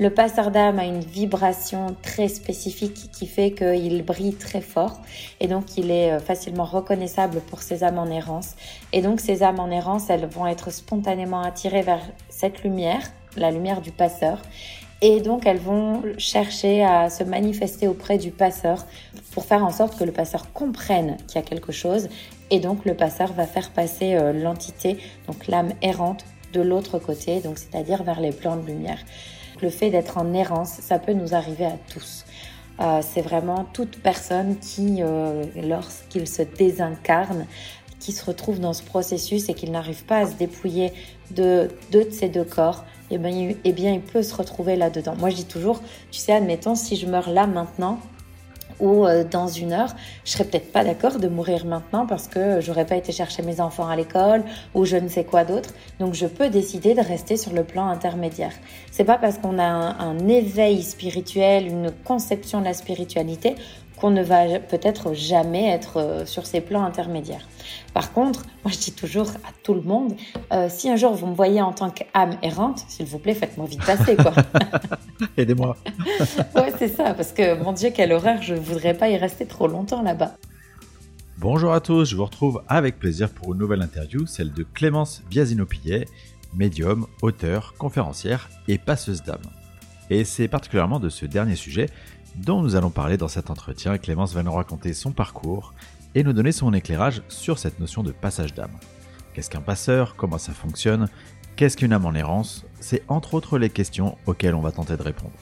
Le passeur d'âme a une vibration très spécifique qui fait qu'il brille très fort et donc il est facilement reconnaissable pour ces âmes en errance. Et donc ces âmes en errance, elles vont être spontanément attirées vers cette lumière, la lumière du passeur. Et donc elles vont chercher à se manifester auprès du passeur pour faire en sorte que le passeur comprenne qu'il y a quelque chose. Et donc le passeur va faire passer l'entité, donc l'âme errante, de l'autre côté, donc c'est-à-dire vers les plans de lumière. Le fait d'être en errance, ça peut nous arriver à tous. C'est vraiment toute personne qui, lorsqu'il se désincarne, qui se retrouve dans ce processus et qu'il n'arrive pas à se dépouiller de ses deux corps, eh bien, il peut se retrouver là-dedans. Moi, je dis toujours, tu sais, admettons, si je meurs là maintenant ou dans une heure, je serais peut-être pas d'accord de mourir maintenant parce que j'aurais pas été chercher mes enfants à l'école ou je ne sais quoi d'autre. Donc, je peux décider de rester sur le plan intermédiaire. C'est pas parce qu'on a un éveil spirituel, une conception de la spiritualité, qu'on ne va peut-être jamais être sur ces plans intermédiaires. Par contre, moi je dis toujours à tout le monde, si un jour vous me voyez en tant qu'âme errante, s'il vous plaît, faites-moi vite passer, quoi. Aidez-moi. Ouais, c'est ça, parce que mon Dieu, quelle horreur, je ne voudrais pas y rester trop longtemps là-bas. Bonjour à tous, je vous retrouve avec plaisir pour une nouvelle interview, celle de Clémence Biasino Pillet, médium, auteure, conférencière et passeuse d'âme. Et c'est particulièrement de ce dernier sujet dont nous allons parler dans cet entretien. Clémence va nous raconter son parcours et nous donner son éclairage sur cette notion de passage d'âme. Qu'est-ce qu'un passeur ? Comment ça fonctionne ? Qu'est-ce qu'une âme en errance ? C'est entre autres les questions auxquelles on va tenter de répondre.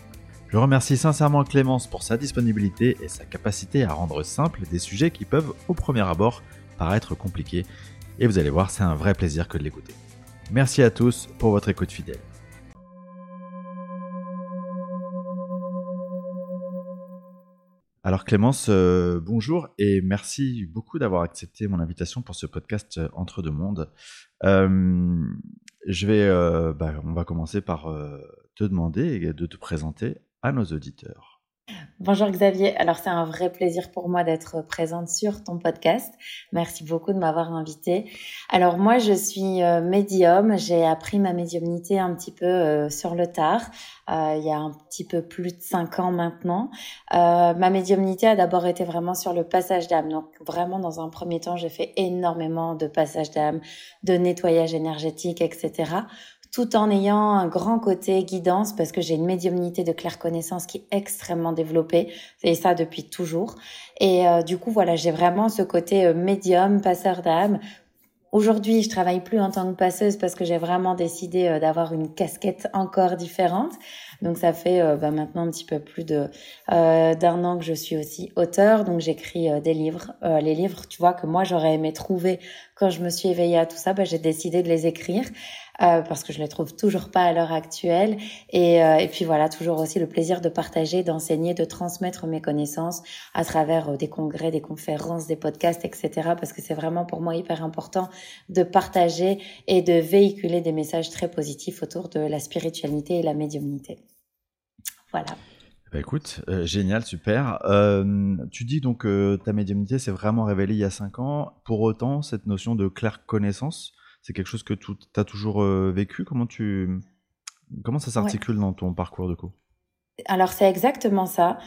Je remercie sincèrement Clémence pour sa disponibilité et sa capacité à rendre simple des sujets qui peuvent au premier abord paraître compliqués. Et vous allez voir, c'est un vrai plaisir que de l'écouter. Merci à tous pour votre écoute fidèle. Alors Clémence, bonjour et merci beaucoup d'avoir accepté mon invitation pour ce podcast Entre deux Mondes. On va commencer par te demander et de te présenter à nos auditeurs. Bonjour Xavier, alors c'est un vrai plaisir pour moi d'être présente sur ton podcast. Merci beaucoup de m'avoir invitée. Alors moi je suis médium, j'ai appris ma médiumnité un petit peu sur le tard. Il y a un petit peu plus de 5 ans maintenant. Ma médiumnité a d'abord été vraiment sur le passage d'âme. Donc vraiment dans un premier temps, j'ai fait énormément de passage d'âme, de nettoyage énergétique, etc., tout en ayant un grand côté guidance parce que j'ai une médiumnité de clairconnaissance qui est extrêmement développée et ça depuis toujours. Et du coup, voilà, j'ai vraiment ce côté médium, passeur d'âme. Aujourd'hui, je travaille plus en tant que passeuse parce que j'ai vraiment décidé d'avoir une casquette encore différente. Donc, ça fait maintenant un petit peu plus d'un an que je suis aussi auteure. Donc, j'écris des livres. Les livres, tu vois, que moi, j'aurais aimé trouver quand je me suis éveillée à tout ça, j'ai décidé de les écrire. Parce que je les trouve toujours pas à l'heure actuelle et puis voilà, toujours aussi le plaisir de partager, d'enseigner, de transmettre mes connaissances à travers des congrès, des conférences, des podcasts, etc. parce que c'est vraiment pour moi hyper important de partager et de véhiculer des messages très positifs autour de la spiritualité et la médiumnité. Voilà. Écoute, génial, super. Tu dis donc que ta médiumnité s'est vraiment révélée il y a 5 ans. Pour autant, cette notion de clairconnaissance, c'est quelque chose que tu as toujours vécu. Comment ça s'articule dans ton parcours de coup ? Alors, c'est exactement ça.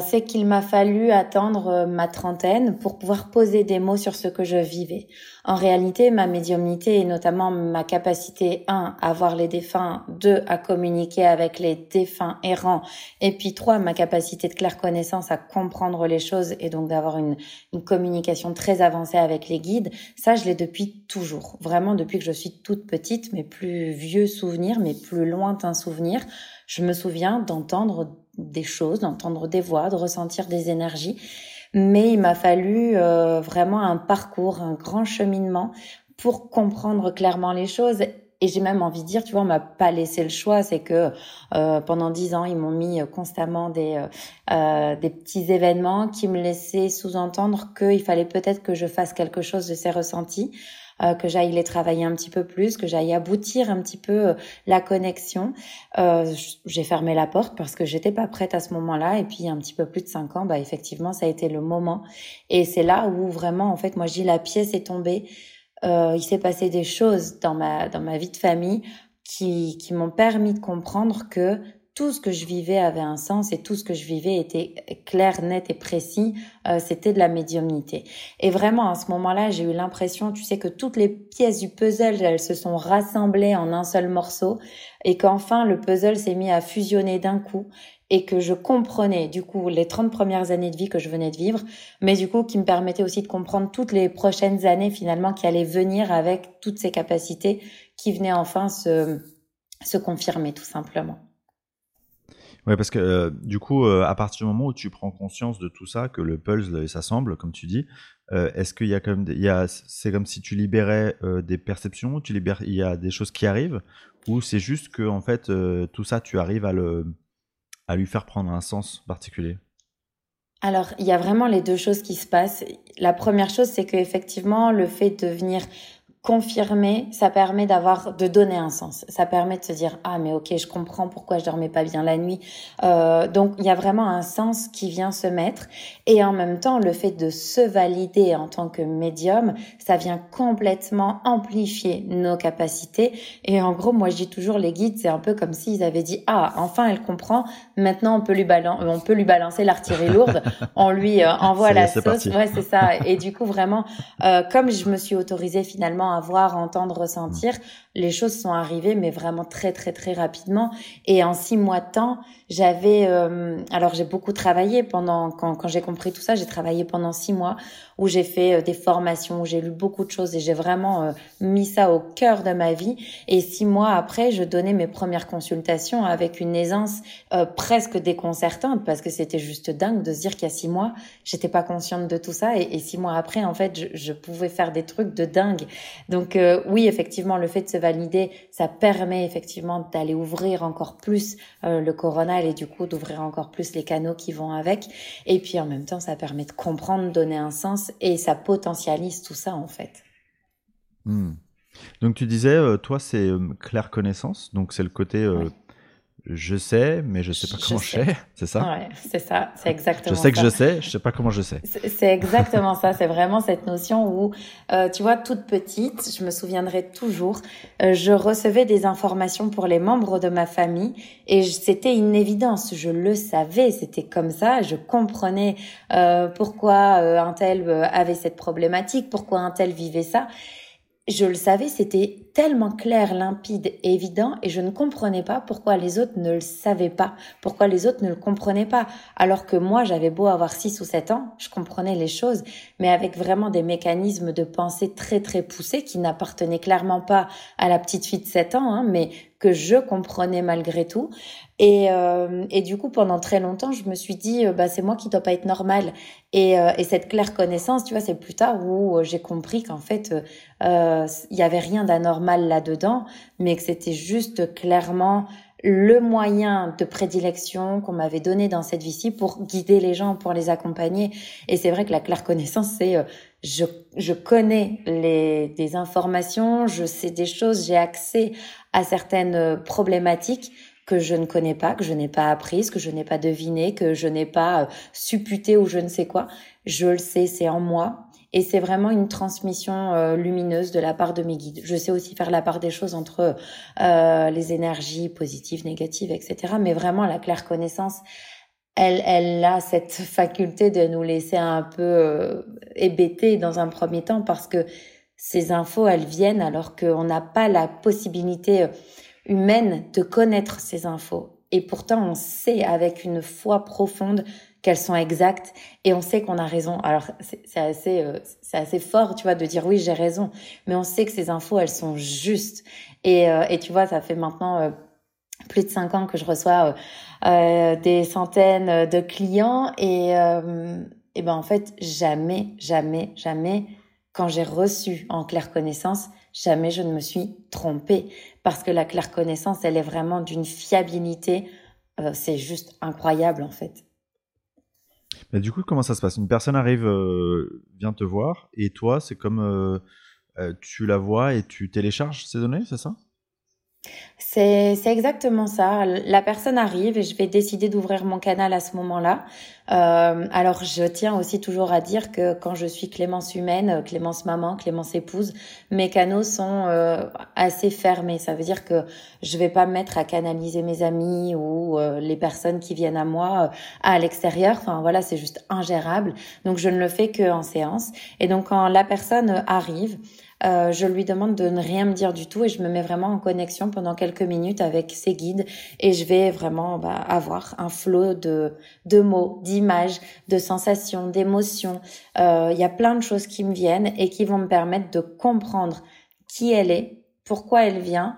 C'est qu'il m'a fallu attendre ma trentaine pour pouvoir poser des mots sur ce que je vivais. En réalité, ma médiumnité et notamment ma capacité, 1, à voir les défunts, 2, à communiquer avec les défunts errants, et puis 3, ma capacité de clairconnaissance à comprendre les choses et donc d'avoir une communication très avancée avec les guides, ça, je l'ai depuis toujours. Vraiment, depuis que je suis toute petite, mes plus vieux souvenirs, mes plus lointains souvenirs, je me souviens d'entendre des choses, d'entendre des voix, de ressentir des énergies, mais il m'a fallu vraiment un parcours, un grand cheminement pour comprendre clairement les choses. Et j'ai même envie de dire, tu vois, on m'a pas laissé le choix, c'est que pendant 10 ans, ils m'ont mis constamment des petits événements qui me laissaient sous-entendre qu'il fallait peut-être que je fasse quelque chose de ces ressentis, que j'aille les travailler un petit peu plus, que j'aille aboutir un petit peu la connexion. J'ai fermé la porte parce que j'étais pas prête à ce moment-là. Et puis, un petit peu plus de 5 ans, effectivement, ça a été le moment. Et c'est là où vraiment, en fait, moi, je dis la pièce est tombée. Il s'est passé des choses dans ma vie de famille qui m'ont permis de comprendre que tout ce que je vivais avait un sens et tout ce que je vivais était clair, net et précis. C'était de la médiumnité. Et vraiment, à ce moment-là, j'ai eu l'impression, tu sais, que toutes les pièces du puzzle, elles se sont rassemblées en un seul morceau et qu'enfin, le puzzle s'est mis à fusionner d'un coup et que je comprenais, du coup, les 30 premières années de vie que je venais de vivre, mais du coup, qui me permettait aussi de comprendre toutes les prochaines années, finalement, qui allaient venir avec toutes ces capacités qui venaient enfin se confirmer, tout simplement. Oui, parce que du coup, à partir du moment où tu prends conscience de tout ça, que le puzzle s'assemble, comme tu dis, est-ce qu'il y a quand même, c'est comme si tu libérais des perceptions, il y a des choses qui arrivent, ou c'est juste que en fait, tout ça, tu arrives à lui faire prendre un sens particulier? Alors, il y a vraiment les deux choses qui se passent. La première chose, c'est qu'effectivement, le fait de venir confirmer, ça permet de donner un sens. Ça permet de se dire « Ah, mais ok, je comprends pourquoi je dormais pas bien la nuit. » Donc, il y a vraiment un sens qui vient se mettre. Et en même temps, le fait de se valider en tant que médium, ça vient complètement amplifier nos capacités. Et en gros, moi, je dis toujours, les guides, c'est un peu comme s'ils avaient dit « Ah, enfin, elle comprend. Maintenant, on peut lui balancer l'artillerie lourde. On lui envoie la sauce. » Ouais, c'est ça. Et du coup, vraiment, comme je me suis autorisée finalement à voir, entendre, ressentir, les choses sont arrivées, mais vraiment très, très, très rapidement. Et en 6 mois de temps, j'avais... alors, j'ai beaucoup travaillé pendant... Quand j'ai compris tout ça, j'ai travaillé pendant 6 mois où j'ai fait des formations, où j'ai lu beaucoup de choses et j'ai vraiment mis ça au cœur de ma vie. Et 6 mois après, je donnais mes premières consultations avec une aisance presque déconcertante parce que c'était juste dingue de se dire qu'il y a 6 mois, j'étais pas consciente de tout ça. Et 6 mois après, en fait, je pouvais faire des trucs de dingue. Donc oui, effectivement, le fait de se valider, ça permet effectivement d'aller ouvrir encore plus le coronal et du coup d'ouvrir encore plus les canaux qui vont avec. Et puis en même temps, ça permet de comprendre, donner un sens et ça potentialise tout ça en fait. Mmh. Donc tu disais, toi c'est claire connaissance, donc c'est le côté oui. Je sais, mais je sais pas comment je sais, c'est ça? Ouais, c'est ça, c'est exactement ça. Je sais que je sais pas comment je sais. C'est exactement ça, c'est vraiment cette notion où, tu vois, toute petite, je me souviendrai toujours, je recevais des informations pour les membres de ma famille et c'était une évidence, je le savais, c'était comme ça, je comprenais pourquoi un tel avait cette problématique, pourquoi un tel vivait ça. Je le savais, c'était tellement clair, limpide, évident, et je ne comprenais pas pourquoi les autres ne le savaient pas, pourquoi les autres ne le comprenaient pas. Alors que moi, j'avais beau avoir 6 ou 7 ans, je comprenais les choses, mais avec vraiment des mécanismes de pensée très très poussés qui n'appartenaient clairement pas à la petite fille de 7 ans, hein, mais que je comprenais malgré tout. Et du coup, pendant très longtemps, je me suis dit, bah c'est moi qui dois pas être normale. Et cette claire connaissance, tu vois, c'est plus tard où j'ai compris qu'en fait, il y avait rien d'anormal là-dedans, mais que c'était juste clairement le moyen de prédilection qu'on m'avait donné dans cette vie-ci pour guider les gens, pour les accompagner. Et c'est vrai que la claire connaissance, c'est je connais des informations, je sais des choses, j'ai accès à certaines problématiques que je ne connais pas, que je n'ai pas apprises, que je n'ai pas devinées, que je n'ai pas supputées ou je ne sais quoi. Je le sais, c'est en moi. Et c'est vraiment une transmission lumineuse de la part de mes guides. Je sais aussi faire la part des choses entre les énergies positives, négatives, etc. Mais vraiment, la claire connaissance, elle a cette faculté de nous laisser un peu hébétés dans un premier temps parce que ces infos, elles viennent alors qu'on n'a pas la possibilité humaine de connaître ces infos. Et pourtant, on sait avec une foi profonde qu'elles sont exactes et on sait qu'on a raison. Alors, c'est assez fort, tu vois, de dire oui, j'ai raison. Mais on sait que ces infos, elles sont justes. Et tu vois, ça fait maintenant plus de 5 ans que je reçois des centaines de clients. Et ben en fait, jamais, quand j'ai reçu en claire connaissance, jamais je ne me suis trompée. Parce que la claire connaissance, elle est vraiment d'une fiabilité. C'est juste incroyable, en fait. Mais du coup, comment ça se passe? Une personne arrive, vient te voir, et toi, c'est comme tu la vois et tu télécharges ces données, c'est ça? C'est exactement ça. La personne arrive et je vais décider d'ouvrir mon canal à ce moment-là. Alors, je tiens aussi toujours à dire que quand je suis Clémence humaine, Clémence maman, Clémence épouse, mes canaux sont assez fermés. Ça veut dire que je vais pas me mettre à canaliser mes amis ou les personnes qui viennent à moi à l'extérieur. Enfin, voilà, c'est juste ingérable. Donc, je ne le fais qu'en séance. Et donc, quand la personne arrive, je lui demande de ne rien me dire du tout et je me mets vraiment en connexion pendant quelques minutes avec ses guides et je vais vraiment avoir un flot de mots, d'images, de sensations, d'émotions. Il y a plein de choses qui me viennent et qui vont me permettre de comprendre qui elle est, pourquoi elle vient,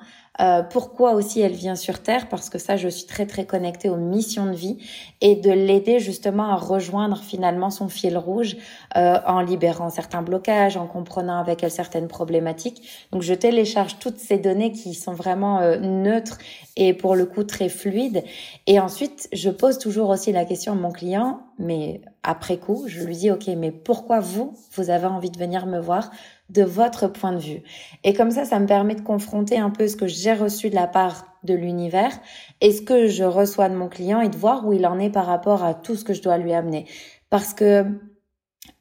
pourquoi aussi elle vient sur Terre, parce que ça, je suis très très connectée aux missions de vie et de l'aider justement à rejoindre finalement son fil rouge en libérant certains blocages, en comprenant avec elle certaines problématiques. Donc je télécharge toutes ces données qui sont vraiment neutres et pour le coup très fluides. Et ensuite, je pose toujours aussi la question à mon client, mais après coup, je lui dis « Ok, mais pourquoi vous avez envie de venir me voir ?» de votre point de vue. Et comme ça, ça me permet de confronter un peu ce que j'ai reçu de la part de l'univers et ce que je reçois de mon client et de voir où il en est par rapport à tout ce que je dois lui amener. Parce que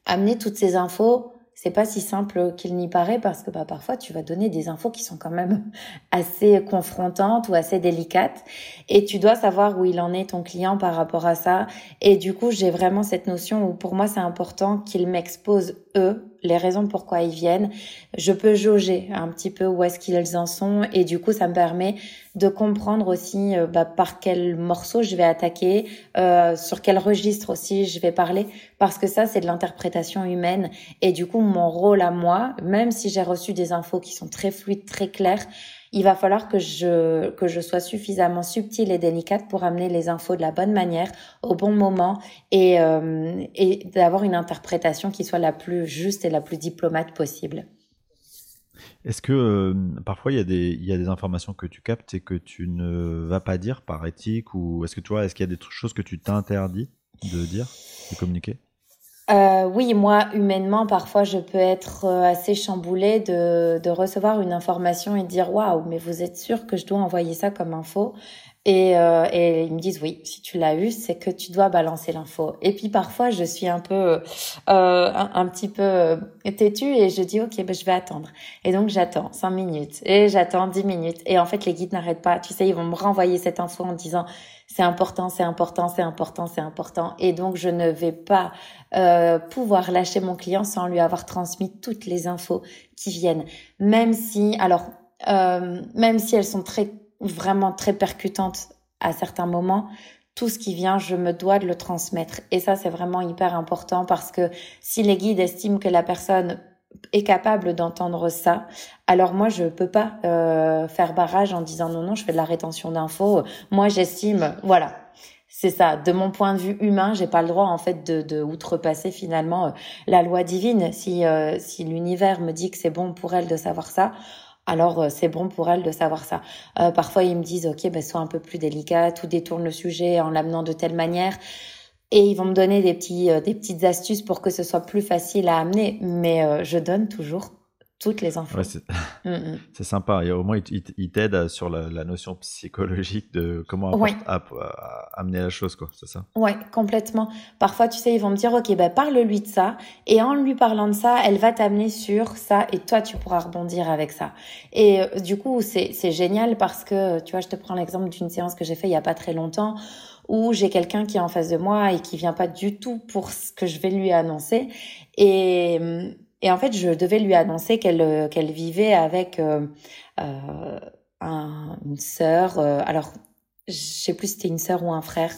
amener toutes ces infos, c'est pas si simple qu'il n'y paraît parce que parfois tu vas donner des infos qui sont quand même assez confrontantes ou assez délicates et tu dois savoir où il en est ton client par rapport à ça. Et du coup, j'ai vraiment cette notion où pour moi c'est important qu'ils m'exposent eux les raisons pourquoi ils viennent. Je peux jauger un petit peu où est-ce qu'ils en sont et du coup ça me permet de comprendre aussi par quel morceau je vais attaquer, sur quel registre aussi je vais parler, parce que ça c'est de l'interprétation humaine et du coup mon rôle à moi, même si j'ai reçu des infos qui sont très fluides, très claires, il va falloir que je sois suffisamment subtile et délicate pour amener les infos de la bonne manière, au bon moment et d'avoir une interprétation qui soit la plus juste et la plus diplomate possible. Est-ce que parfois il y a des informations que tu captes et que tu ne vas pas dire par éthique, ou est-ce qu'il y a des choses que tu t'interdis de dire, de communiquer ? Oui, moi, humainement, parfois, je peux être assez chamboulée de recevoir une information et de dire « Waouh, mais vous êtes sûr que je dois envoyer ça comme info ?» Et ils me disent « Oui, si tu l'as eu, c'est que tu dois balancer l'info. » Et puis parfois, je suis un peu, un petit peu têtue et je dis « Ok, je vais attendre. » Et donc, j'attends 5 minutes et j'attends 10 minutes. Et en fait, les guides n'arrêtent pas. Tu sais, ils vont me renvoyer cette info en disant « C'est important, c'est important, c'est important, c'est important. » Et donc, je ne vais pas pouvoir lâcher mon client sans lui avoir transmis toutes les infos qui viennent. Même si elles sont vraiment très percutantes à certains moments, tout ce qui vient, je me dois de le transmettre. Et ça, c'est vraiment hyper important parce que si les guides estiment que la personne est capable d'entendre ça, alors moi je peux pas faire barrage en disant non je fais de la rétention d'infos. Moi j'estime, voilà, c'est ça, de mon point de vue humain, j'ai pas le droit en fait de outrepasser finalement la loi divine. Si l'univers me dit que c'est bon pour elle de savoir ça, alors c'est bon pour elle de savoir ça. Parfois ils me disent ok, sois un peu plus délicate ou détourne le sujet en l'amenant de telle manière. Et ils vont me donner des petites astuces pour que ce soit plus facile à amener. Mais je donne toujours toutes les infos. Ouais, c'est sympa. Et au moins, ils t'aident sur la notion psychologique de comment amener la chose, quoi. C'est ça ? Oui, complètement. Parfois, tu sais, ils vont me dire « Ok, parle-lui de ça. » Et en lui parlant de ça, elle va t'amener sur ça. Et toi, tu pourras rebondir avec ça. Et du coup, c'est génial parce que, tu vois, je te prends l'exemple d'une séance que j'ai faite il n'y a pas très longtemps où j'ai quelqu'un qui est en face de moi et qui vient pas du tout pour ce que je vais lui annoncer. Et en fait, je devais lui annoncer qu'elle vivait avec une sœur. Alors, je sais plus si c'était une sœur ou un frère,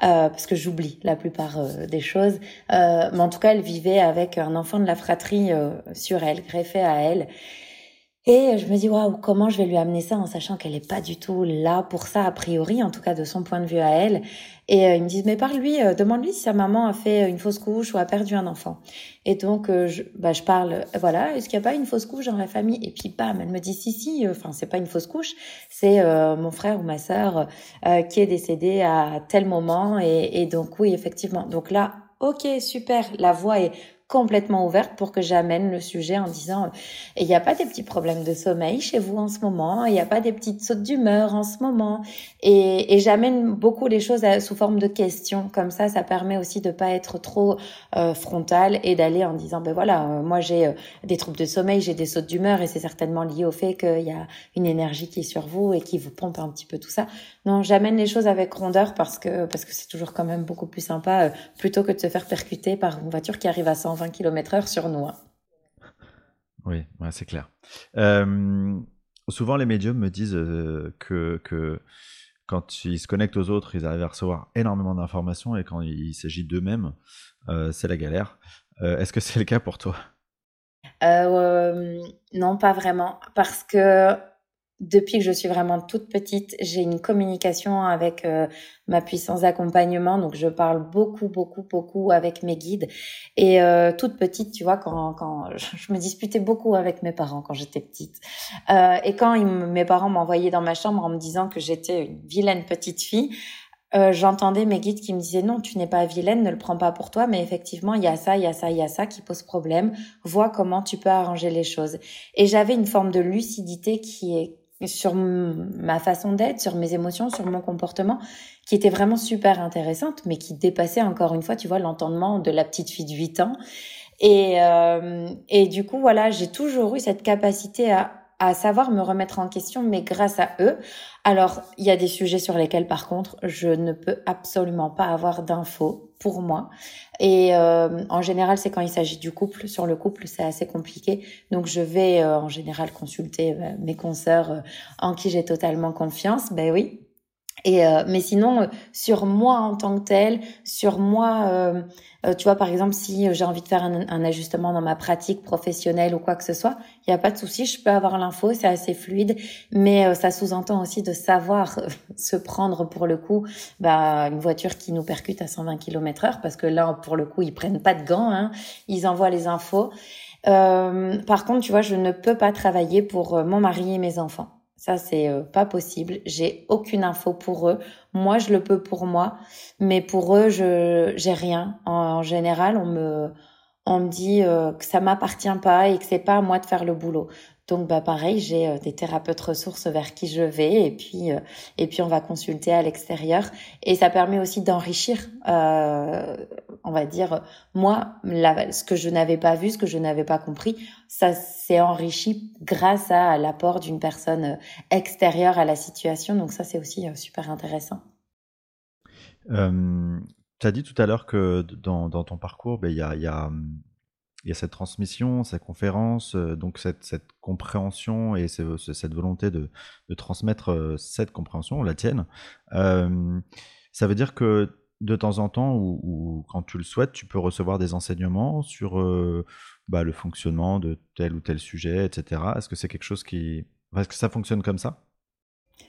parce que j'oublie la plupart des choses. Mais en tout cas, elle vivait avec un enfant de la fratrie sur elle, greffé à elle. Et je me dis, waouh, comment je vais lui amener ça en sachant qu'elle est pas du tout là pour ça, a priori, en tout cas de son point de vue à elle. Et ils me disent, mais parle-lui, demande-lui si sa maman a fait une fausse couche ou a perdu un enfant. Et donc, je parle, voilà, est-ce qu'il n'y a pas une fausse couche dans la famille ? Et puis, bam, elle me dit, si, enfin, c'est pas une fausse couche, c'est mon frère ou ma sœur qui est décédé à tel moment. Et donc, oui, effectivement. Donc là, ok, super, la voix est complètement ouverte pour que j'amène le sujet en disant « Et il n'y a pas des petits problèmes de sommeil chez vous en ce moment, il n'y a pas des petites sautes d'humeur en ce moment ?» Et j'amène beaucoup les choses sous forme de questions. Comme ça, ça permet aussi de ne pas être trop frontale et d'aller en disant « Ben voilà, moi j'ai des troubles de sommeil, j'ai des sautes d'humeur et c'est certainement lié au fait qu'il y a une énergie qui est sur vous et qui vous pompe un petit peu tout ça. » Non, j'amène les choses avec rondeur parce que c'est toujours quand même beaucoup plus sympa plutôt que de se faire percuter par une voiture qui arrive à 120 km/h sur nous. Hein. Oui, ouais, c'est clair. Souvent, les médiums me disent que quand ils se connectent aux autres, ils arrivent à recevoir énormément d'informations et quand il s'agit d'eux-mêmes, c'est la galère. Est-ce que c'est le cas pour toi ? Non, pas vraiment. Parce que depuis que je suis vraiment toute petite, j'ai une communication avec ma puissance d'accompagnement. Donc, je parle beaucoup avec mes guides. Et toute petite, tu vois, quand je me disputais beaucoup avec mes parents quand j'étais petite. Et quand mes parents m'envoyaient dans ma chambre en me disant que j'étais une vilaine petite fille, j'entendais mes guides qui me disaient « Non, tu n'es pas vilaine, ne le prends pas pour toi, mais effectivement, il y a ça qui pose problème. Vois comment tu peux arranger les choses. » Et j'avais une forme de lucidité qui est sur ma façon d'être, sur mes émotions, sur mon comportement, qui était vraiment super intéressante, mais qui dépassait encore une fois, tu vois, l'entendement de la petite fille de 8 ans. Et du coup, voilà, j'ai toujours eu cette capacité à savoir me remettre en question, mais grâce à eux. Alors, il y a des sujets sur lesquels, par contre, je ne peux absolument pas avoir d'infos pour moi. Et en général, c'est quand il s'agit du couple. Sur le couple, c'est assez compliqué. Donc, je vais en général consulter mes consoeurs en qui j'ai totalement confiance. Ben oui. Mais sinon, sur moi en tant que telle, sur moi, tu vois, par exemple, si j'ai envie de faire un ajustement dans ma pratique professionnelle ou quoi que ce soit, il n'y a pas de souci, je peux avoir l'info, c'est assez fluide, mais ça sous-entend aussi de savoir se prendre pour le coup une voiture qui nous percute à 120 km/h, parce que là, pour le coup, ils prennent pas de gants, hein, ils envoient les infos. Par contre, tu vois, je ne peux pas travailler pour mon mari et mes enfants. Ça, c'est pas possible. J'ai aucune info pour eux. Moi, je le peux pour moi, mais pour eux, j'ai rien. En général, on me dit que ça m'appartient pas et que c'est pas à moi de faire le boulot. Donc, pareil, j'ai des thérapeutes ressources vers qui je vais et puis on va consulter à l'extérieur. Et ça permet aussi d'enrichir, on va dire, moi, ce que je n'avais pas vu, ce que je n'avais pas compris, ça s'est enrichi grâce à l'apport d'une personne extérieure à la situation. Donc ça, c'est aussi super intéressant. Tu as dit tout à l'heure que dans ton parcours, il y a cette transmission, cette conférence, donc cette compréhension et cette volonté de transmettre cette compréhension, la tienne. Ça veut dire que de temps en temps, ou quand tu le souhaites, tu peux recevoir des enseignements sur le fonctionnement de tel ou tel sujet, etc. Est-ce que c'est quelque chose est-ce que ça fonctionne comme ça ?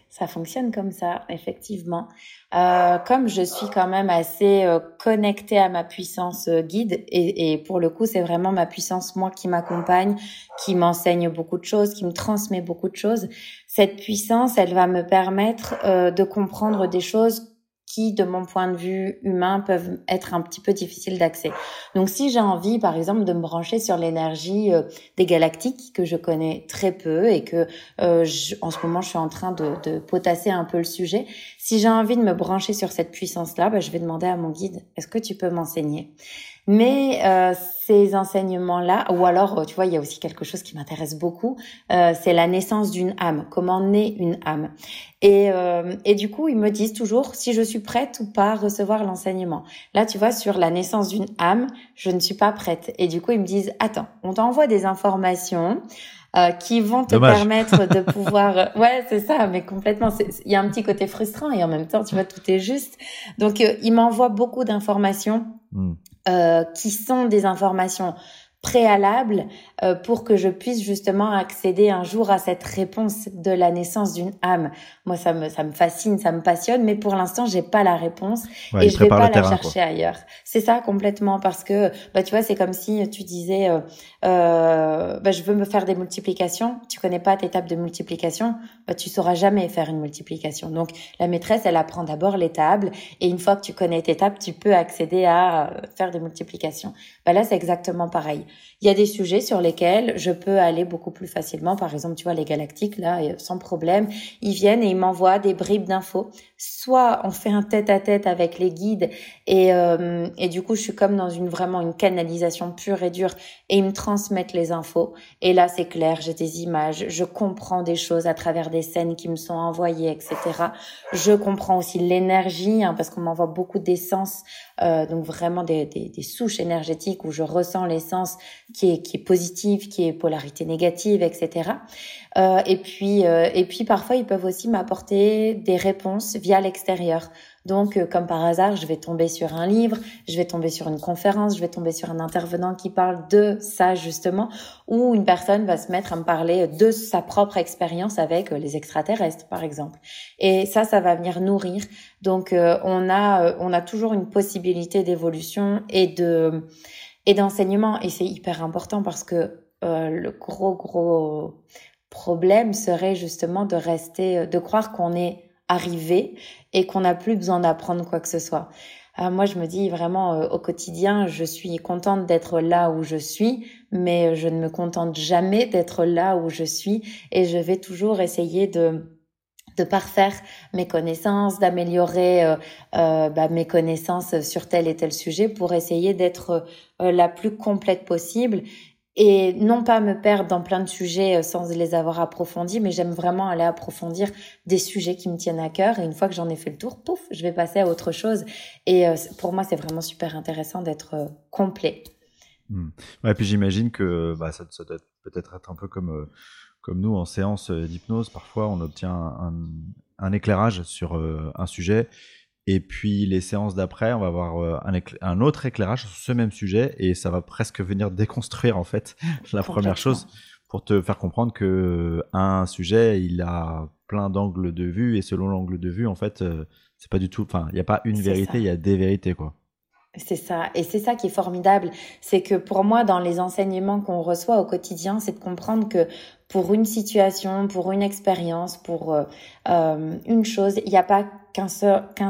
Ça fonctionne comme ça, effectivement. Comme je suis quand même assez connectée à ma puissance guide, et pour le coup, c'est vraiment ma puissance, moi, qui m'accompagne, qui m'enseigne beaucoup de choses, qui me transmet beaucoup de choses. Cette puissance, elle va me permettre de comprendre des choses qui, de mon point de vue humain, peuvent être un petit peu difficiles d'accès. Donc, si j'ai envie, par exemple, de me brancher sur l'énergie des galactiques, que je connais très peu et que en ce moment, je suis en train de potasser un peu le sujet, si j'ai envie de me brancher sur cette puissance-là, je vais demander à mon guide « Est-ce que tu peux m'enseigner ?» Mais ces enseignements-là, ou alors, tu vois, il y a aussi quelque chose qui m'intéresse beaucoup, c'est la naissance d'une âme, comment naît une âme. Et du coup, ils me disent toujours si je suis prête ou pas à recevoir l'enseignement. Là, tu vois, sur la naissance d'une âme, je ne suis pas prête. Et du coup, ils me disent, attends, on t'envoie des informations qui vont te permettre de pouvoir... Ouais, c'est ça, mais complètement. Il y a un petit côté frustrant et en même temps, tu vois, tout est juste. Donc, ils m'envoient beaucoup d'informations qui sont des informations préalable pour que je puisse justement accéder un jour à cette réponse de la naissance d'une âme. Moi, ça me fascine, ça me passionne, mais pour l'instant, j'ai pas la réponse et je vais pas la chercher ailleurs. C'est ça complètement, parce que tu vois, c'est comme si tu disais je veux me faire des multiplications. Tu connais pas tes tables de multiplication, tu sauras jamais faire une multiplication. Donc la maîtresse, elle apprend d'abord les tables et une fois que tu connais tes tables, tu peux accéder à faire des multiplications. Là, c'est exactement pareil. Il y a des sujets sur lesquels je peux aller beaucoup plus facilement. Par exemple, tu vois, les galactiques, là, sans problème, ils viennent et ils m'envoient des bribes d'infos. Soit on fait un tête-à-tête avec les guides et du coup, je suis comme dans vraiment une canalisation pure et dure et ils me transmettent les infos. Et là, c'est clair, j'ai des images, je comprends des choses à travers des scènes qui me sont envoyées, etc. Je comprends aussi l'énergie, parce qu'on m'envoie beaucoup d'essence, donc vraiment des souches énergétiques où je ressens l'essence qui est positive, qui est polarité négative, etc. Et puis parfois ils peuvent aussi m'apporter des réponses via l'extérieur. Donc comme par hasard, je vais tomber sur un livre, je vais tomber sur une conférence, je vais tomber sur un intervenant qui parle de ça justement, ou une personne va se mettre à me parler de sa propre expérience avec les extraterrestres par exemple. Et ça va venir nourrir. Donc on a toujours une possibilité d'évolution et d'enseignement, et c'est hyper important parce que le gros problème serait justement de croire qu'on est arrivé et qu'on n'a plus besoin d'apprendre quoi que ce soit. Moi, je me dis vraiment au quotidien, je suis contente d'être là où je suis, mais je ne me contente jamais d'être là où je suis et je vais toujours essayer de parfaire mes connaissances, d'améliorer mes connaissances sur tel et tel sujet pour essayer d'être la plus complète possible et non pas me perdre dans plein de sujets sans les avoir approfondis, mais j'aime vraiment aller approfondir des sujets qui me tiennent à cœur et une fois que j'en ai fait le tour, pouf, je vais passer à autre chose et pour moi c'est vraiment super intéressant d'être complet. Ouais, puis j'imagine que ça doit peut-être être un peu comme nous, en séance d'hypnose, parfois on obtient un éclairage sur un sujet et puis les séances d'après, on va avoir un autre éclairage sur ce même sujet et ça va presque venir déconstruire en fait la première chose pour te faire comprendre qu'un sujet, il a plein d'angles de vue et selon l'angle de vue, en fait, c'est pas du tout, il n'y a pas une vérité, il y a des vérités quoi. C'est ça. Et c'est ça qui est formidable. C'est que pour moi, dans les enseignements qu'on reçoit au quotidien, c'est de comprendre que pour une situation, pour une expérience, pour une chose, il n'y a pas qu'un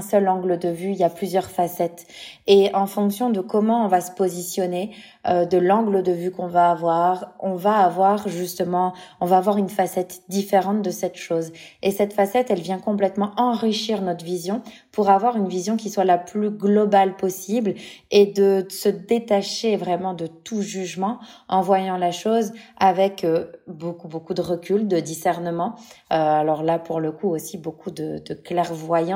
seul angle de vue, il y a plusieurs facettes. Et en fonction de comment on va se positionner, de l'angle de vue qu'on va avoir, on va avoir une facette différente de cette chose. Et cette facette, elle vient complètement enrichir notre vision pour avoir une vision qui soit la plus globale possible et de se détacher vraiment de tout jugement en voyant la chose avec beaucoup de recul, de discernement. Alors là, pour le coup, aussi beaucoup de clairvoyance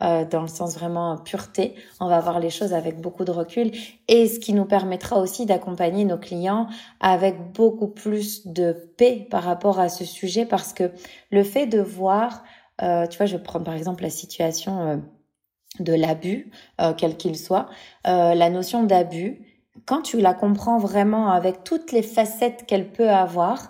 dans le sens vraiment pureté. On va voir les choses avec beaucoup de recul et ce qui nous permettra aussi d'accompagner nos clients avec beaucoup plus de paix par rapport à ce sujet parce que le fait de voir, tu vois, je vais prendre par exemple la situation de l'abus, quel qu'il soit, la notion d'abus. Quand tu la comprends vraiment avec toutes les facettes qu'elle peut avoir,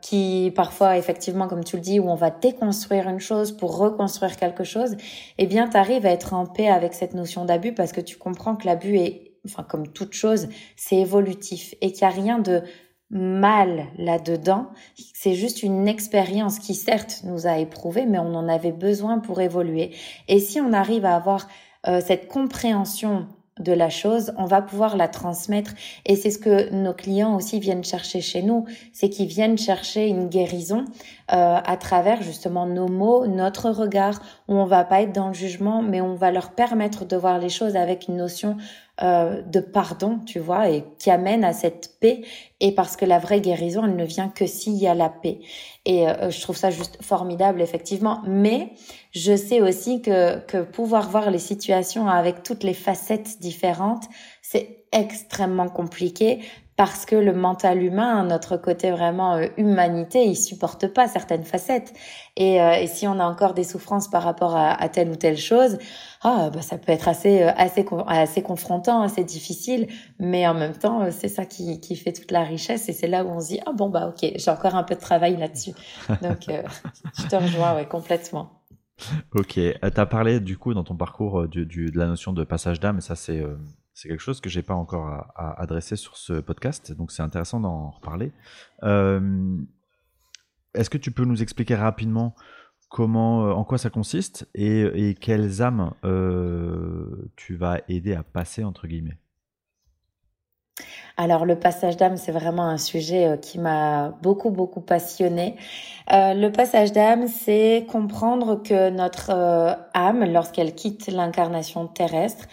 qui parfois effectivement comme tu le dis où on va déconstruire une chose pour reconstruire quelque chose, eh bien t'arrives à être en paix avec cette notion d'abus parce que tu comprends que l'abus est, comme toute chose, c'est évolutif et qu'il n'y a rien de mal là-dedans, c'est juste une expérience qui certes nous a éprouvés mais on en avait besoin pour évoluer. Et si on arrive à avoir cette compréhension de la chose, on va pouvoir la transmettre et c'est ce que nos clients aussi viennent chercher chez nous, c'est qu'ils viennent chercher une guérison à travers justement nos mots, notre regard, où on va pas être dans le jugement mais on va leur permettre de voir les choses avec une notion de pardon, tu vois, et qui amène à cette paix et parce que la vraie guérison, elle ne vient que s'il y a la paix. Et je trouve ça juste formidable effectivement, mais je sais aussi que pouvoir voir les situations avec toutes les facettes différentes, c'est extrêmement compliqué parce que le mental humain, notre côté vraiment humanité, il supporte pas certaines facettes. Et si on a encore des souffrances par rapport à telle ou telle chose, ça peut être assez confrontant, assez difficile, mais en même temps, c'est ça qui fait toute la richesse, et c'est là où on se dit OK, j'ai encore un peu de travail là-dessus. Donc je te rejoins complètement. Ok, t'as parlé du coup dans ton parcours de la notion de passage d'âme, et ça c'est quelque chose que j'ai pas encore à adresser sur ce podcast, donc c'est intéressant d'en reparler. Est-ce que tu peux nous expliquer rapidement en quoi ça consiste et quelles âmes tu vas aider à passer entre guillemets? Alors le passage d'âme, c'est vraiment un sujet qui m'a beaucoup passionnée. Le passage d'âme, c'est comprendre que notre âme, lorsqu'elle quitte l'incarnation terrestre,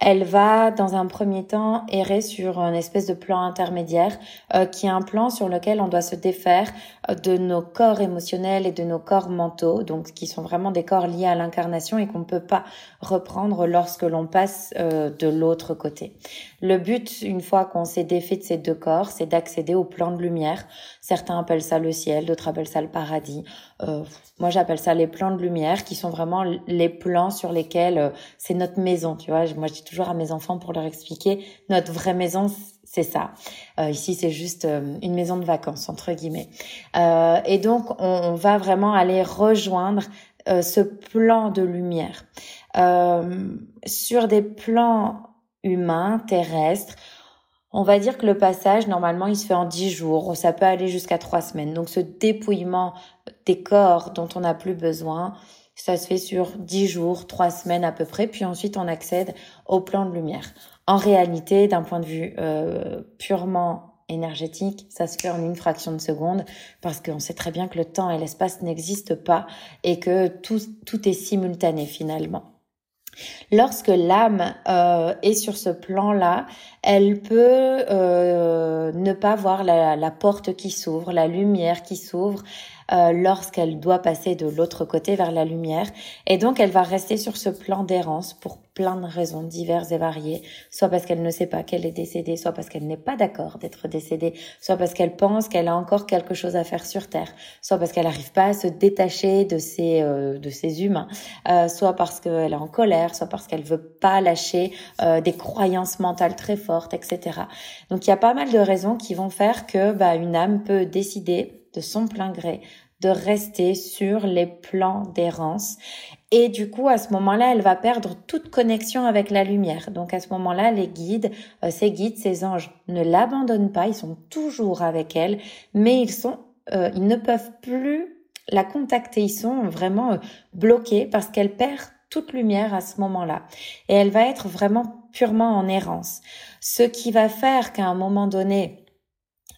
elle va dans un premier temps errer sur une espèce de plan intermédiaire qui est un plan sur lequel on doit se défaire de nos corps émotionnels et de nos corps mentaux, donc qui sont vraiment des corps liés à l'incarnation et qu'on ne peut pas reprendre lorsque l'on passe de l'autre côté. Le but, une fois qu'on s'est défait de ces deux corps, c'est d'accéder au plan de lumière. Certains appellent ça le ciel, d'autres appellent ça le paradis. Moi, j'appelle ça les plans de lumière, qui sont vraiment les plans sur lesquels c'est notre maison, tu vois. Moi, je dis toujours à mes enfants pour leur expliquer, notre vraie maison, c'est ça. Ici, c'est juste une maison de vacances, entre guillemets. Et donc, on va vraiment aller rejoindre ce plan de lumière. Sur des plans humains, terrestres, on va dire que le passage, normalement, il se fait en 10 jours. Ça peut aller jusqu'à 3 semaines. Donc, ce dépouillement des corps dont on n'a plus besoin, ça se fait sur 10 jours, 3 semaines à peu près. Puis ensuite, on accède au plan de lumière. En réalité, d'un point de vue purement énergétique, ça se fait en une fraction de seconde, parce qu'on sait très bien que le temps et l'espace n'existent pas et que tout est simultané finalement. Lorsque l'âme est sur ce plan-là, elle peut ne pas voir la porte qui s'ouvre, la lumière qui s'ouvre lorsqu'elle doit passer de l'autre côté vers la lumière. Et donc, elle va rester sur ce plan d'errance pour plein de raisons diverses et variées, soit parce qu'elle ne sait pas qu'elle est décédée, soit parce qu'elle n'est pas d'accord d'être décédée, soit parce qu'elle pense qu'elle a encore quelque chose à faire sur Terre, soit parce qu'elle n'arrive pas à se détacher de ses humains, soit parce qu'elle est en colère, soit parce qu'elle veut pas lâcher des croyances mentales très fortes, etc. Donc, il y a pas mal de raisons qui vont faire que une âme peut décider de son plein gré de rester sur les plans d'errance. Et du coup, à ce moment-là, elle va perdre toute connexion avec la lumière. Donc à ce moment-là, les guides, ses anges ne l'abandonnent pas, ils sont toujours avec elle, mais ils ne peuvent plus la contacter, ils sont vraiment bloqués parce qu'elle perd toute lumière à ce moment-là. Et elle va être vraiment purement en errance. Ce qui va faire qu'à un moment donné,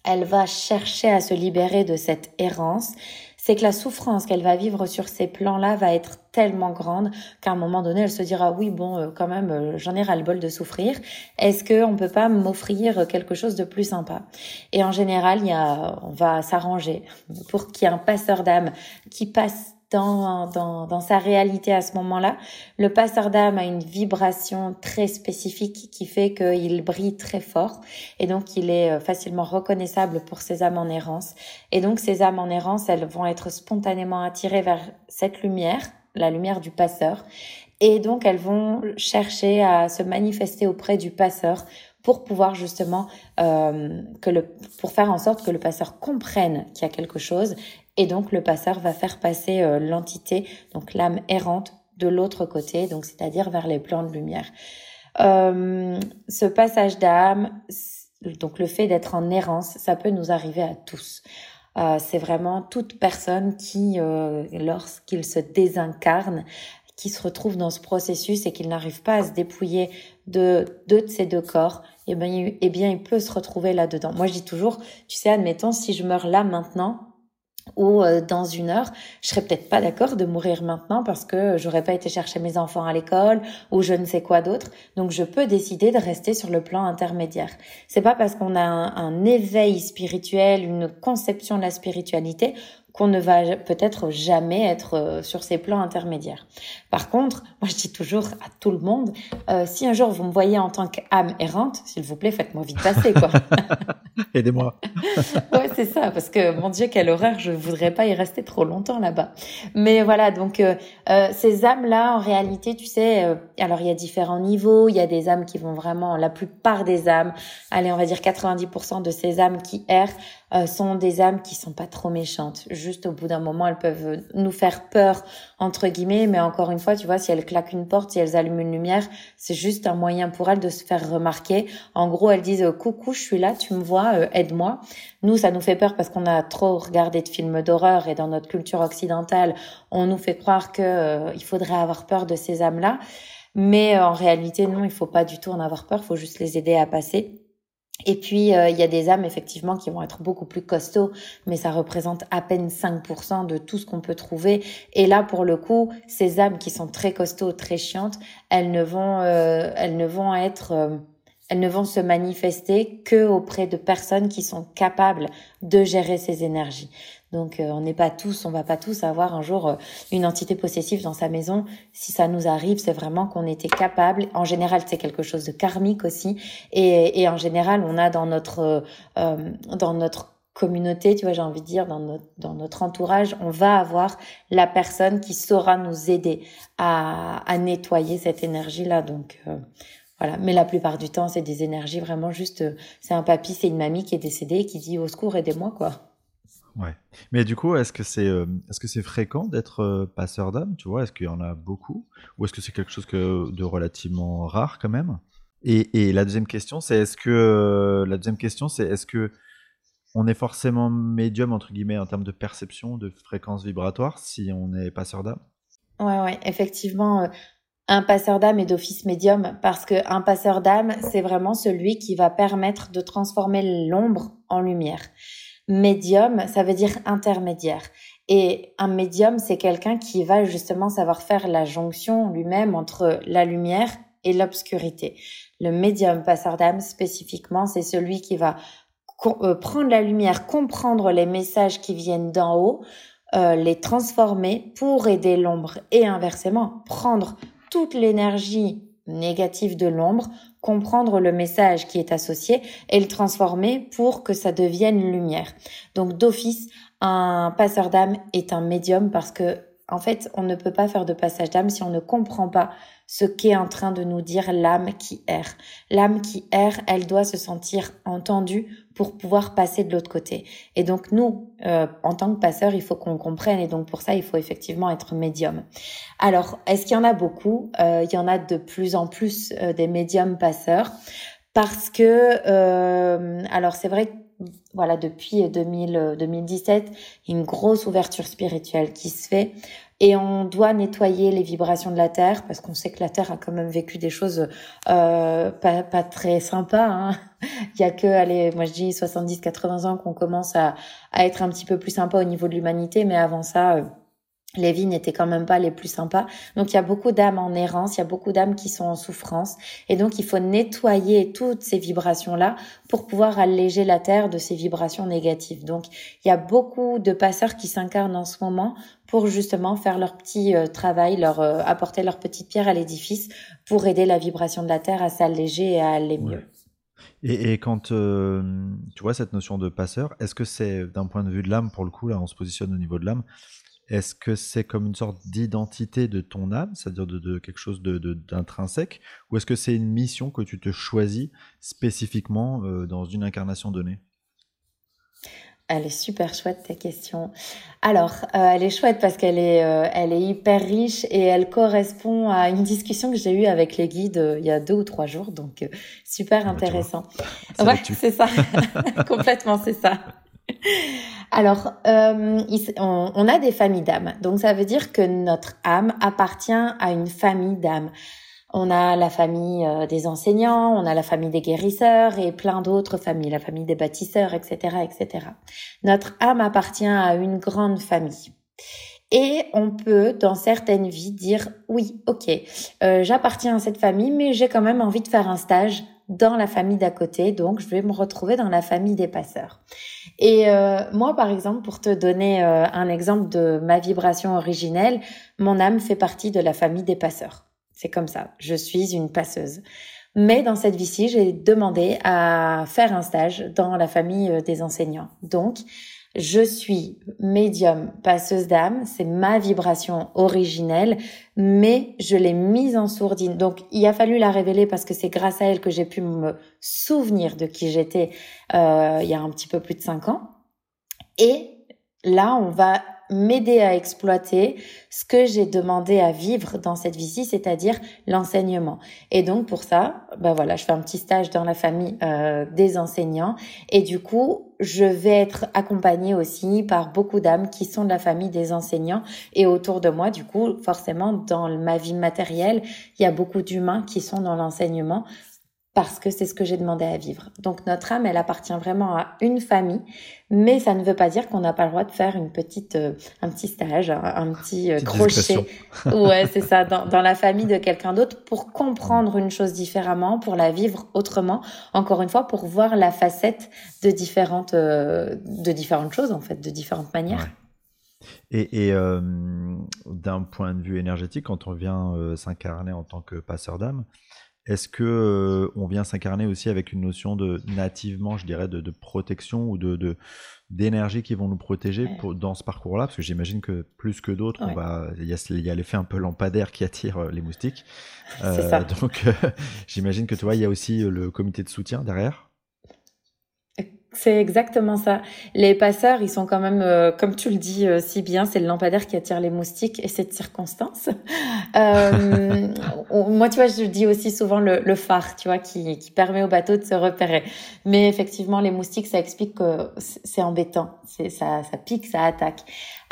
elle va chercher à se libérer de cette errance, c'est que la souffrance qu'elle va vivre sur ces plans-là va être tellement grande qu'à un moment donné, elle se dira « oui, quand même, j'en ai ras-le-bol de souffrir. Est-ce qu'on peut pas m'offrir quelque chose de plus sympa ?» Et en général, on va s'arranger pour qu'il y ait un passeur d'âme qui passe dans sa réalité à ce moment-là. Le passeur d'âme a une vibration très spécifique qui fait qu'il brille très fort et donc il est facilement reconnaissable pour ces âmes en errance. Et donc ces âmes en errance, elles vont être spontanément attirées vers cette lumière, la lumière du passeur, et donc elles vont chercher à se manifester auprès du passeur pour pouvoir justement pour faire en sorte que le passeur comprenne qu'il y a quelque chose. Et donc, le passeur va faire passer l'entité, donc l'âme errante, de l'autre côté, donc c'est-à-dire vers les plans de lumière. Ce passage d'âme, donc le fait d'être en errance, ça peut nous arriver à tous. C'est vraiment toute personne qui, lorsqu'il se désincarne, qui se retrouve dans ce processus et qu'il n'arrive pas à se dépouiller de ces deux corps, eh bien, il peut se retrouver là-dedans. Moi, je dis toujours, tu sais, admettons, si je meurs là maintenant, ou dans 1 heure, je serais peut-être pas d'accord de mourir maintenant parce que j'aurais pas été chercher mes enfants à l'école ou je ne sais quoi d'autre. Donc je peux décider de rester sur le plan intermédiaire. C'est pas parce qu'on a un éveil spirituel, une conception de la spiritualité, qu'on ne va peut-être jamais être sur ces plans intermédiaires. Par contre, moi je dis toujours à tout le monde, si un jour vous me voyez en tant qu'âme errante, s'il vous plaît, faites-moi vite passer, quoi. Aidez-moi. Ouais, c'est ça, parce que mon Dieu, quel horreur, je voudrais pas y rester trop longtemps là-bas. Mais voilà, donc ces âmes-là, en réalité, tu sais, alors il y a différents niveaux, il y a des âmes qui vont vraiment, la plupart des âmes, allez, on va dire 90% de ces âmes qui errent, sont des âmes qui sont pas trop méchantes. Juste au bout d'un moment, elles peuvent nous faire peur, entre guillemets, mais encore une fois, tu vois, si elles claquent une porte, si elles allument une lumière, c'est juste un moyen pour elles de se faire remarquer. En gros, elles disent « Coucou, je suis là, tu me vois, aide-moi ». Nous, ça nous fait peur parce qu'on a trop regardé de films d'horreur et dans notre culture occidentale, on nous fait croire que il faudrait avoir peur de ces âmes-là. Mais en réalité, non, il faut pas du tout en avoir peur, il faut juste les aider à passer. Et puis, il y a des âmes, effectivement, qui vont être beaucoup plus costauds, mais ça représente à peine 5% de tout ce qu'on peut trouver. Et là, pour le coup, ces âmes qui sont très costauds, très chiantes, elles ne vont se manifester que auprès de personnes qui sont capables de gérer ces énergies. Donc, on va pas tous avoir un jour une entité possessive dans sa maison. Si ça nous arrive, c'est vraiment qu'on était capable. En général, c'est quelque chose de karmique aussi. Et en général, on a dans notre communauté, tu vois, j'ai envie de dire, dans notre entourage, on va avoir la personne qui saura nous aider à nettoyer cette énergie-là. Donc, voilà. Mais la plupart du temps, c'est des énergies vraiment juste, c'est un papy, c'est une mamie qui est décédée et qui dit au secours, aidez-moi, quoi. Ouais. Mais du coup, est-ce que c'est fréquent d'être passeur d'âme, tu vois? Est-ce qu'il y en a beaucoup? Ou est-ce que c'est quelque chose de relativement rare quand même? Et la deuxième question, c'est est-ce que on est forcément médium, entre guillemets, en termes de perception, de fréquence vibratoire, si on est passeur d'âme? Ouais, effectivement. Un passeur d'âme est d'office médium parce que un passeur d'âme, c'est vraiment celui qui va permettre de transformer l'ombre en lumière. Médium, ça veut dire intermédiaire. Et un médium, c'est quelqu'un qui va justement savoir faire la jonction lui-même entre la lumière et l'obscurité. Le médium passeur d'âme, spécifiquement, c'est celui qui va prendre la lumière, comprendre les messages qui viennent d'en haut, les transformer pour aider l'ombre et inversement, prendre toute l'énergie négative de l'ombre, comprendre le message qui est associé et le transformer pour que ça devienne lumière. Donc d'office, un passeur d'âme est un médium parce que en fait, on ne peut pas faire de passage d'âme si on ne comprend pas ce qu'est en train de nous dire l'âme qui erre. L'âme qui erre, elle doit se sentir entendue pour pouvoir passer de l'autre côté. Et donc nous, en tant que passeurs, il faut qu'on comprenne. Et donc pour ça, il faut effectivement être médium. Alors, est-ce qu'il y en a beaucoup? Il y en a de plus en plus des médiums passeurs parce que, alors c'est vrai que voilà, depuis 2017, une grosse ouverture spirituelle qui se fait et on doit nettoyer les vibrations de la Terre parce qu'on sait que la Terre a quand même vécu des choses pas très sympas, hein. Il y a que, allez, moi je dis 70-80 ans qu'on commence à être un petit peu plus sympa au niveau de l'humanité, mais avant ça... les vies n'étaient quand même pas les plus sympas. Donc, il y a beaucoup d'âmes en errance, il y a beaucoup d'âmes qui sont en souffrance. Et donc, il faut nettoyer toutes ces vibrations-là pour pouvoir alléger la Terre de ces vibrations négatives. Donc, il y a beaucoup de passeurs qui s'incarnent en ce moment pour justement faire leur petit travail, apporter leur petite pierre à l'édifice pour aider la vibration de la Terre à s'alléger et à aller mieux. Ouais. Et quand tu vois cette notion de passeur, est-ce que c'est d'un point de vue de l'âme, pour le coup, là, on se positionne au niveau de l'âme, est-ce que c'est comme une sorte d'identité de ton âme, c'est-à-dire de quelque chose d'intrinsèque, ou est-ce que c'est une mission que tu te choisis spécifiquement dans une incarnation donnée? Elle est super chouette, ta question. Alors, elle est chouette parce qu'elle est hyper riche et elle correspond à une discussion que j'ai eue avec les guides il y a 2 ou 3 jours, donc super intéressant. Ouais, c'est ça. Complètement, c'est ça. Alors, on a des familles d'âmes, donc ça veut dire que notre âme appartient à une famille d'âmes. On a la famille des enseignants, on a la famille des guérisseurs et plein d'autres familles, la famille des bâtisseurs, etc., etc. Notre âme appartient à une grande famille. Et on peut, dans certaines vies, dire « oui, ok, j'appartiens à cette famille, mais j'ai quand même envie de faire un stage ». Dans la famille d'à côté, donc je vais me retrouver dans la famille des passeurs. Et moi, par exemple, pour te donner un exemple de ma vibration originelle, mon âme fait partie de la famille des passeurs. C'est comme ça, je suis une passeuse. Mais dans cette vie-ci, j'ai demandé à faire un stage dans la famille des enseignants. Donc, je suis médium passeuse d'âme, c'est ma vibration originelle, mais je l'ai mise en sourdine. Donc, il a fallu la révéler parce que c'est grâce à elle que j'ai pu me souvenir de qui j'étais il y a un petit peu plus de 5 ans. Et là, on va m'aider à exploiter ce que j'ai demandé à vivre dans cette vie-ci, c'est-à-dire l'enseignement. Et donc, pour ça, ben voilà, je fais un petit stage dans la famille des enseignants. Et du coup, je vais être accompagnée aussi par beaucoup d'âmes qui sont de la famille des enseignants. Et autour de moi, du coup, forcément, dans ma vie matérielle, il y a beaucoup d'humains qui sont dans l'enseignement parce que c'est ce que j'ai demandé à vivre. Donc, notre âme, elle appartient vraiment à une famille, mais ça ne veut pas dire qu'on n'a pas le droit de faire une petite, un petit stage, un petit crochet. Ouais, c'est ça, dans la famille de quelqu'un d'autre pour comprendre une chose différemment, pour la vivre autrement. Encore une fois, pour voir la facette de différentes choses, en fait, de différentes manières. Ouais. Et d'un point de vue énergétique, quand on vient s'incarner en tant que passeur d'âme, est-ce que on vient s'incarner aussi avec une notion de nativement, je dirais, de protection ou d'énergie qui vont nous protéger dans ce parcours-là? Parce que j'imagine que plus que d'autres, il y a l'effet un peu lampadaire qui attire les moustiques. C'est ça. Donc, j'imagine que tu vois, il y a aussi le comité de soutien derrière. C'est exactement ça. Les passeurs, ils sont quand même, comme tu le dis si bien, c'est le lampadaire qui attire les moustiques et cette circonstance. Moi, tu vois, je dis aussi souvent le phare, tu vois, qui permet au bateau de se repérer. Mais effectivement, les moustiques, ça explique que c'est embêtant. Ça pique, ça attaque.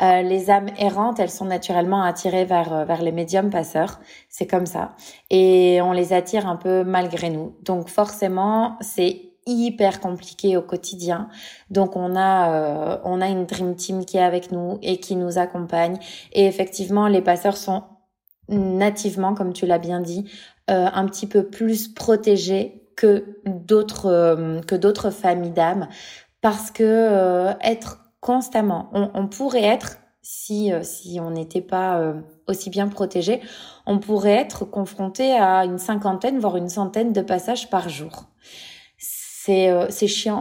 Les âmes errantes, elles sont naturellement attirées vers les médiums passeurs. C'est comme ça. Et on les attire un peu malgré nous. Donc forcément, c'est hyper compliqué au quotidien. Donc on a une dream team qui est avec nous et qui nous accompagne. Et effectivement, les passeurs sont nativement, comme tu l'as bien dit, un petit peu plus protégés que d'autres familles d'âmes, parce que être constamment, on pourrait être, si on n'était pas aussi bien protégé, on pourrait être confronté à une cinquantaine voire une centaine de passages par jour. C'est chiant.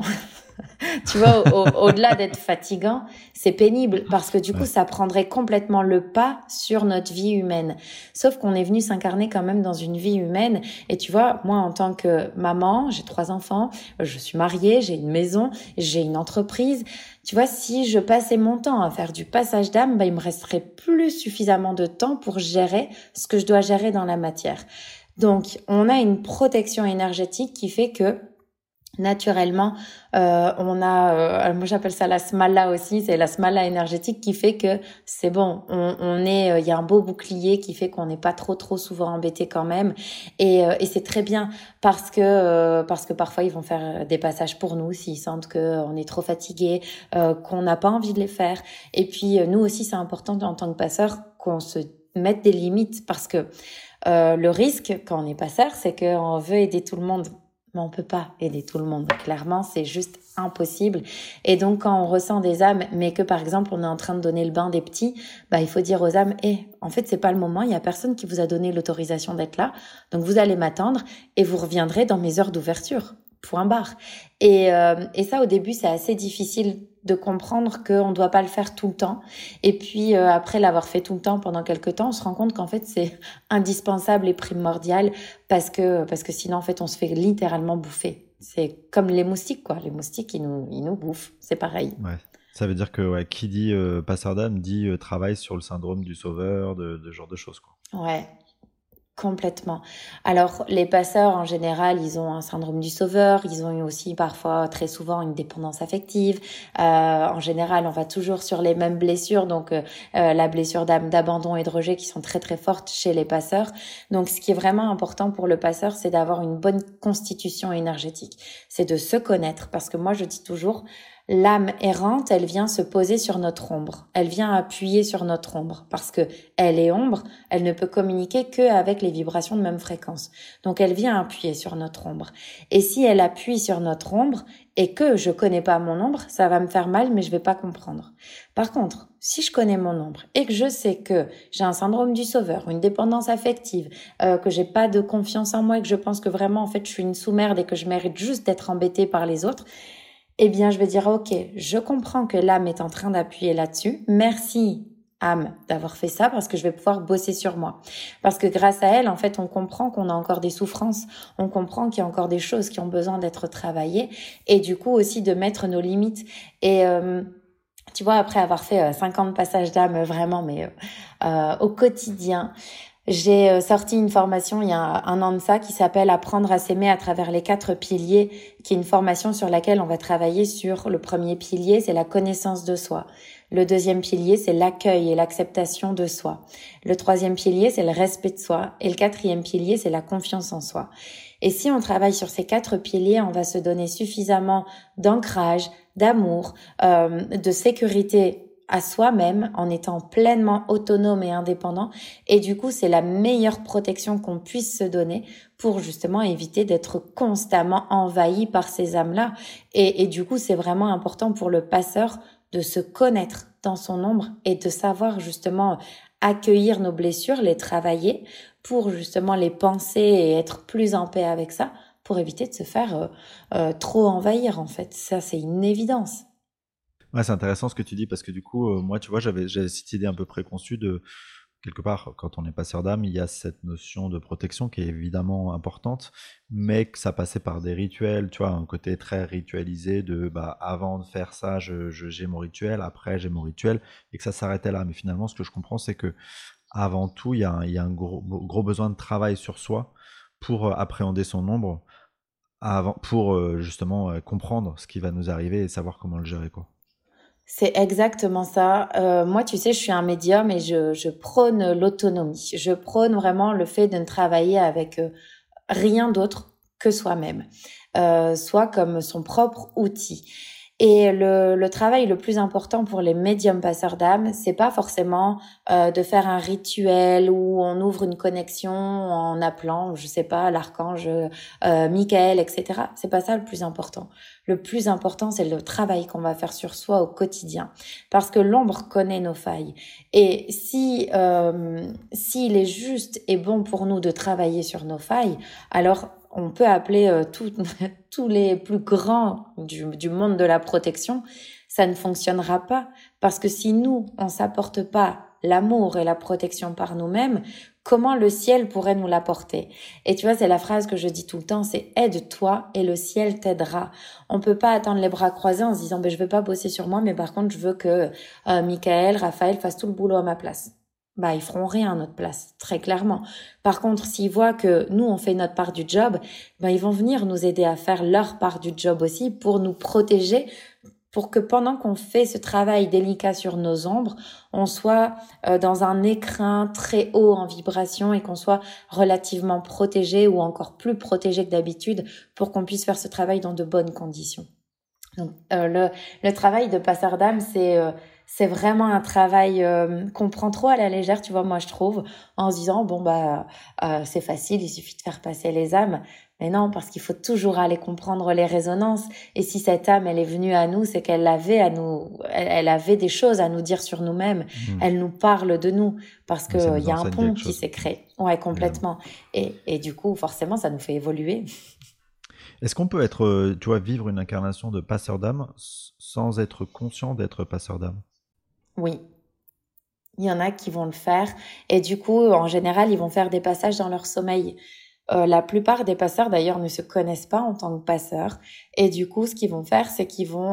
Tu vois, au-delà d'être fatigant, c'est pénible parce que du coup, ça prendrait complètement le pas sur notre vie humaine. Sauf qu'on est venu s'incarner quand même dans une vie humaine. Et tu vois, moi, en tant que maman, j'ai 3 enfants, je suis mariée, j'ai une maison, j'ai une entreprise. Tu vois, si je passais mon temps à faire du passage d'âme, ben, il me resterait plus suffisamment de temps pour gérer ce que je dois gérer dans la matière. Donc, on a une protection énergétique qui fait que naturellement, on a, moi j'appelle ça la smala aussi, c'est la smala énergétique qui fait que c'est bon, on est, il y a un beau bouclier qui fait qu'on n'est pas trop souvent embêté quand même, et c'est très bien parce que parfois ils vont faire des passages pour nous s'ils sentent que on est trop fatigué, qu'on n'a pas envie de les faire, et puis nous aussi c'est important en tant que passeurs qu'on se mette des limites parce que le risque quand on est passeur c'est qu'on veut aider tout le monde. Mais on peut pas aider tout le monde. Clairement, c'est juste impossible. Et donc, quand on ressent des âmes, mais que par exemple, on est en train de donner le bain des petits, bah, il faut dire aux âmes, en fait, c'est pas le moment. Il y a personne qui vous a donné l'autorisation d'être là. Donc, vous allez m'attendre et vous reviendrez dans mes heures d'ouverture. Point barre. Et ça, au début, c'est assez difficile de comprendre qu'on ne doit pas le faire tout le temps. Et puis, après l'avoir fait tout le temps pendant quelques temps, on se rend compte qu'en fait, c'est indispensable et primordial parce que sinon, en fait, on se fait littéralement bouffer. C'est comme les moustiques, quoi. Les moustiques, ils nous bouffent. C'est pareil. Ouais. Ça veut dire que qui dit passeur d'âme dit travail sur le syndrome du sauveur, de genre de choses, quoi. Ouais. Complètement. Alors, les passeurs, en général, ils ont un syndrome du sauveur, ils ont aussi parfois, très souvent, une dépendance affective. En général, on va toujours sur les mêmes blessures, donc la blessure d'abandon et de rejet qui sont très très fortes chez les passeurs. Donc, ce qui est vraiment important pour le passeur, c'est d'avoir une bonne constitution énergétique. C'est de se connaître, parce que moi, je dis toujours, l'âme errante, elle vient se poser sur notre ombre, elle vient appuyer sur notre ombre, parce que elle est ombre, elle ne peut communiquer qu'avec les vibrations de même fréquence. Donc elle vient appuyer sur notre ombre. Et si elle appuie sur notre ombre et que je connais pas mon ombre, ça va me faire mal, mais je vais pas comprendre. Par contre, si je connais mon ombre et que je sais que j'ai un syndrome du sauveur, une dépendance affective, que j'ai pas de confiance en moi et que je pense que vraiment en fait je suis une sous-merde et que je mérite juste d'être embêtée par les autres, eh bien je vais dire ok, je comprends que l'âme est en train d'appuyer là-dessus, merci âme d'avoir fait ça parce que je vais pouvoir bosser sur moi. Parce que grâce à elle, en fait, on comprend qu'on a encore des souffrances, on comprend qu'il y a encore des choses qui ont besoin d'être travaillées et du coup aussi de mettre nos limites et... Tu vois, après avoir fait 50 passages d'âme vraiment, mais au quotidien, j'ai sorti une formation il y a un an de ça qui s'appelle « Apprendre à s'aimer à travers les 4 piliers », qui est une formation sur laquelle on va travailler sur le 1er pilier, c'est la connaissance de soi. Le 2e pilier, c'est l'accueil et l'acceptation de soi. Le 3e pilier, c'est le respect de soi. Et le 4e pilier, c'est la confiance en soi. Et si on travaille sur ces 4 piliers, on va se donner suffisamment d'ancrage, d'amour, de sécurité à soi-même en étant pleinement autonome et indépendant. Et du coup, c'est la meilleure protection qu'on puisse se donner pour justement éviter d'être constamment envahi par ces âmes-là. Et du coup, c'est vraiment important pour le passeur de se connaître dans son ombre et de savoir justement accueillir nos blessures, les travailler pour justement les penser et être plus en paix avec ça, pour éviter de se faire trop envahir en fait. Ça, c'est une évidence. Ouais, c'est intéressant ce que tu dis parce que du coup, moi, tu vois, j'avais cette idée un peu préconçue de, quelque part, quand on est passeur d'âme, il y a cette notion de protection qui est évidemment importante, mais que ça passait par des rituels, tu vois, un côté très ritualisé de bah, avant de faire ça, j'ai mon rituel, après j'ai mon rituel, et que ça s'arrêtait là. Mais finalement, ce que je comprends, c'est que avant tout, il y a un gros besoin de travail sur soi pour appréhender son ombre, pour justement comprendre ce qui va nous arriver et savoir comment le gérer, quoi. C'est exactement ça. Moi, tu sais, je suis un médium et je prône l'autonomie. Je prône vraiment le fait de ne travailler avec rien d'autre que soi-même, soit comme son propre outil. Et le travail le plus important pour les médiums passeurs d'âme, c'est pas forcément de faire un rituel où on ouvre une connexion en appelant, je sais pas, l'archange Michael, etc. C'est pas ça le plus important. Le plus important, c'est le travail qu'on va faire sur soi au quotidien, parce que l'ombre connaît nos failles. Et s'il est juste et bon pour nous de travailler sur nos failles, alors on peut appeler tous les plus grands du monde de la protection, ça ne fonctionnera pas. Parce que si nous, on ne s'apporte pas l'amour et la protection par nous-mêmes, comment le ciel pourrait nous l'apporter? Et tu vois, c'est la phrase que je dis tout le temps, c'est « aide-toi et le ciel t'aidera ». On peut pas attendre les bras croisés en se disant « je vais pas bosser sur moi, mais par contre, je veux que Michael, Raphaël fassent tout le boulot à ma place ». Bah, ils feront rien à notre place, très clairement. Par contre, s'ils voient que nous, on fait notre part du job, bah, ils vont venir nous aider à faire leur part du job aussi pour nous protéger, pour que pendant qu'on fait ce travail délicat sur nos ombres, on soit dans un écrin très haut en vibration et qu'on soit relativement protégé ou encore plus protégé que d'habitude pour qu'on puisse faire ce travail dans de bonnes conditions. Donc, le travail de passeur d'âme, c'est vraiment un travail qu'on prend trop à la légère, tu vois, moi je trouve, en se disant c'est facile, il suffit de faire passer les âmes. Mais non, parce qu'il faut toujours aller comprendre les résonances. Et si cette âme, elle est venue à nous, c'est qu'elle avait elle avait des choses à nous dire sur nous-mêmes. Mmh. Elle nous parle de nous parce que il y a un pont qui s'est créé. Ouais, complètement. Et du coup, forcément, ça nous fait évoluer. Est-ce qu'on peut être, tu vois, vivre une incarnation de passeur d'âme sans être conscient d'être passeur d'âme ? Oui, il y en a qui vont le faire et du coup, en général, ils vont faire des passages dans leur sommeil. La plupart des passeurs, d'ailleurs, ne se connaissent pas en tant que passeurs et du coup, ce qu'ils vont faire, c'est qu'ils vont,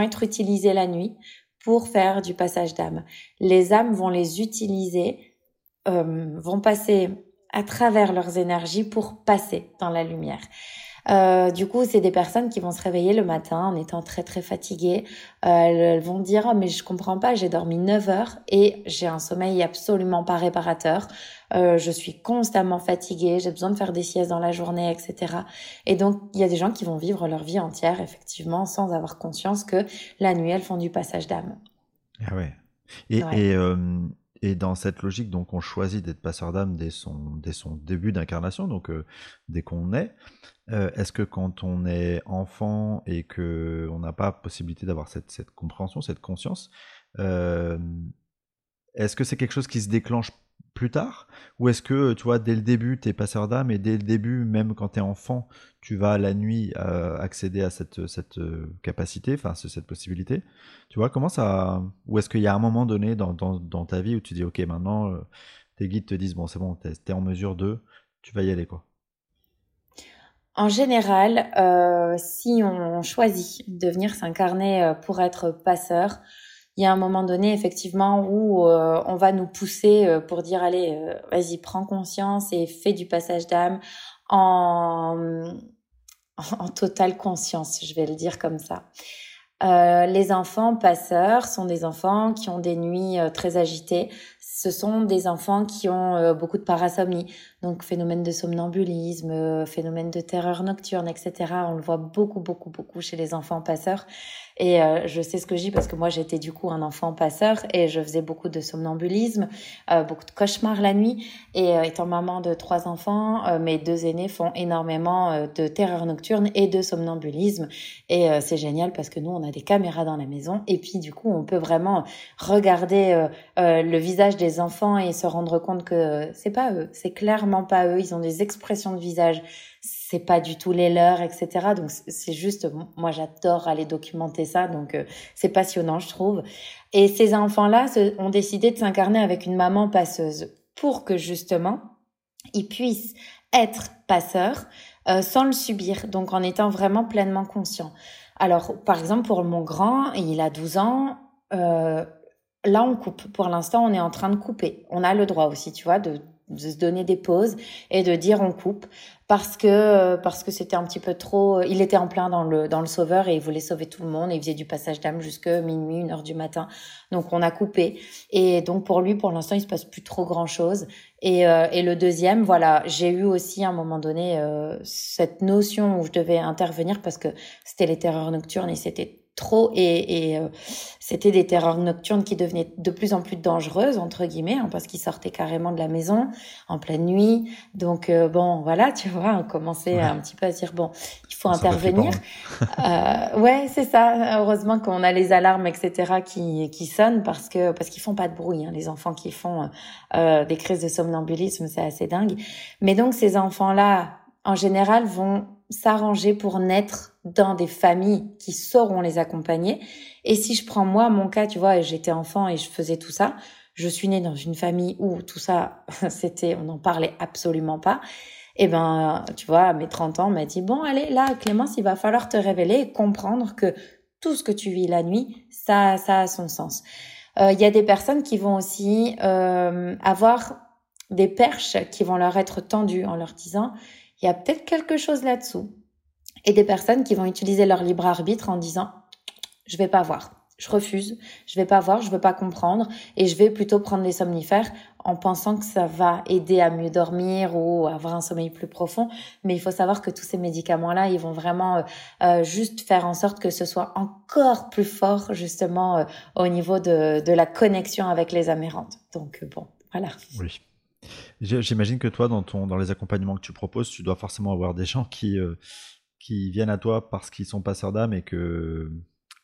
être utilisés la nuit pour faire du passage d'âme. Les âmes vont les utiliser, vont passer à travers leurs énergies pour passer dans la lumière. Du coup, c'est des personnes qui vont se réveiller le matin en étant très très fatiguées. Elles vont dire « Oh, mais je comprends pas, j'ai dormi 9 heures et j'ai un sommeil absolument pas réparateur. Je suis constamment fatiguée, j'ai besoin de faire des siestes dans la journée, etc. » Et donc, il y a des gens qui vont vivre leur vie entière, effectivement, sans avoir conscience que la nuit, elles font du passage d'âme. Ah ouais. Et dans cette logique, donc, on choisit d'être passeur d'âme dès son début d'incarnation, donc dès qu'on naît. Est-ce que quand on est enfant et qu'on n'a pas possibilité d'avoir cette compréhension, cette conscience, est-ce que c'est quelque chose qui se déclenche plus tard, ou est-ce que, tu vois, dès le début, tu es passeur d'âme et dès le début, même quand tu es enfant, tu vas la nuit accéder à cette capacité, enfin cette possibilité, tu vois, comment ça, ou est-ce qu'il y a un moment donné dans ta vie où tu dis ok, maintenant tes guides te disent bon, c'est bon, t'es en mesure de, tu vas y aller, quoi. En général, si on choisit de venir s'incarner pour être passeur, il y a un moment donné, effectivement, où on va nous pousser pour dire « Allez, vas-y, prends conscience et fais du passage d'âme en totale conscience, je vais le dire comme ça. » Les enfants passeurs sont des enfants qui ont des nuits très agitées. Ce sont des enfants qui ont beaucoup de parasomnie, donc phénomène de somnambulisme, phénomène de terreur nocturne, etc. On le voit beaucoup, beaucoup, beaucoup chez les enfants passeurs. Et je sais ce que je dis parce que moi, j'étais du coup un enfant passeur et je faisais beaucoup de somnambulisme, beaucoup de cauchemars la nuit. Et étant maman de 3 enfants, mes 2 aînés font énormément de terreur nocturne et de somnambulisme. Et c'est génial parce que nous, on a des caméras dans la maison et puis du coup on peut vraiment regarder le visage des enfants et se rendre compte que c'est pas eux, c'est clairement pas eux, ils ont des expressions de visage, c'est pas du tout les leurs, etc. Donc c'est juste, moi j'adore aller documenter ça, donc c'est passionnant, je trouve. Et ces enfants-là ont décidé de s'incarner avec une maman passeuse pour que justement ils puissent être passeurs sans le subir, donc en étant vraiment pleinement conscients. Alors, par exemple, pour mon grand, il a 12 ans, là, on coupe. Pour l'instant, on est en train de couper. On a le droit aussi, tu vois, de se donner des pauses et de dire on coupe parce que c'était un petit peu trop... Il était en plein dans le sauveur et il voulait sauver tout le monde et il faisait du passage d'âme jusque minuit, 1h du matin. Donc, on a coupé. Et donc, pour lui, pour l'instant, il se passe plus trop grand-chose. Et le deuxième, voilà, j'ai eu aussi à un moment donné cette notion où je devais intervenir parce que c'était les terreurs nocturnes et c'était trop et c'était des terreurs nocturnes qui devenaient de plus en plus dangereuses entre guillemets parce qu'ils sortaient carrément de la maison en pleine nuit, donc bon voilà, tu vois, on commençait un petit peu à dire bon, il faut intervenir. Ouais, c'est ça, heureusement qu'on a les alarmes, etc., qui sonnent parce qu'ils font pas de bruit, hein, les enfants qui font des crises de somnambulisme, c'est assez dingue. Mais donc ces enfants là en général vont s'arranger pour naître dans des familles qui sauront les accompagner. Et si je prends moi mon cas, tu vois, j'étais enfant et je faisais tout ça, je suis née dans une famille où tout ça, on n'en parlait absolument pas. Et ben, tu vois, à mes 30 ans, on m'a dit « Bon, allez, là, Clémence, il va falloir te révéler et comprendre que tout ce que tu vis la nuit, ça a son sens. » Il y a des personnes qui vont aussi avoir des perches qui vont leur être tendues en leur disant « Il y a peut-être quelque chose là-dessous. » Et des personnes qui vont utiliser leur libre arbitre en disant « Je vais pas voir, je refuse, je vais pas voir, je veux pas comprendre et je vais plutôt prendre les somnifères en pensant que ça va aider à mieux dormir ou à avoir un sommeil plus profond. » Mais il faut savoir que tous ces médicaments-là, ils vont vraiment juste faire en sorte que ce soit encore plus fort justement au niveau de la connexion avec les amérantes. Donc bon, voilà. Oui. J'imagine que toi, dans les accompagnements que tu proposes, tu dois forcément avoir des gens qui viennent à toi parce qu'ils sont passeurs d'âme et que,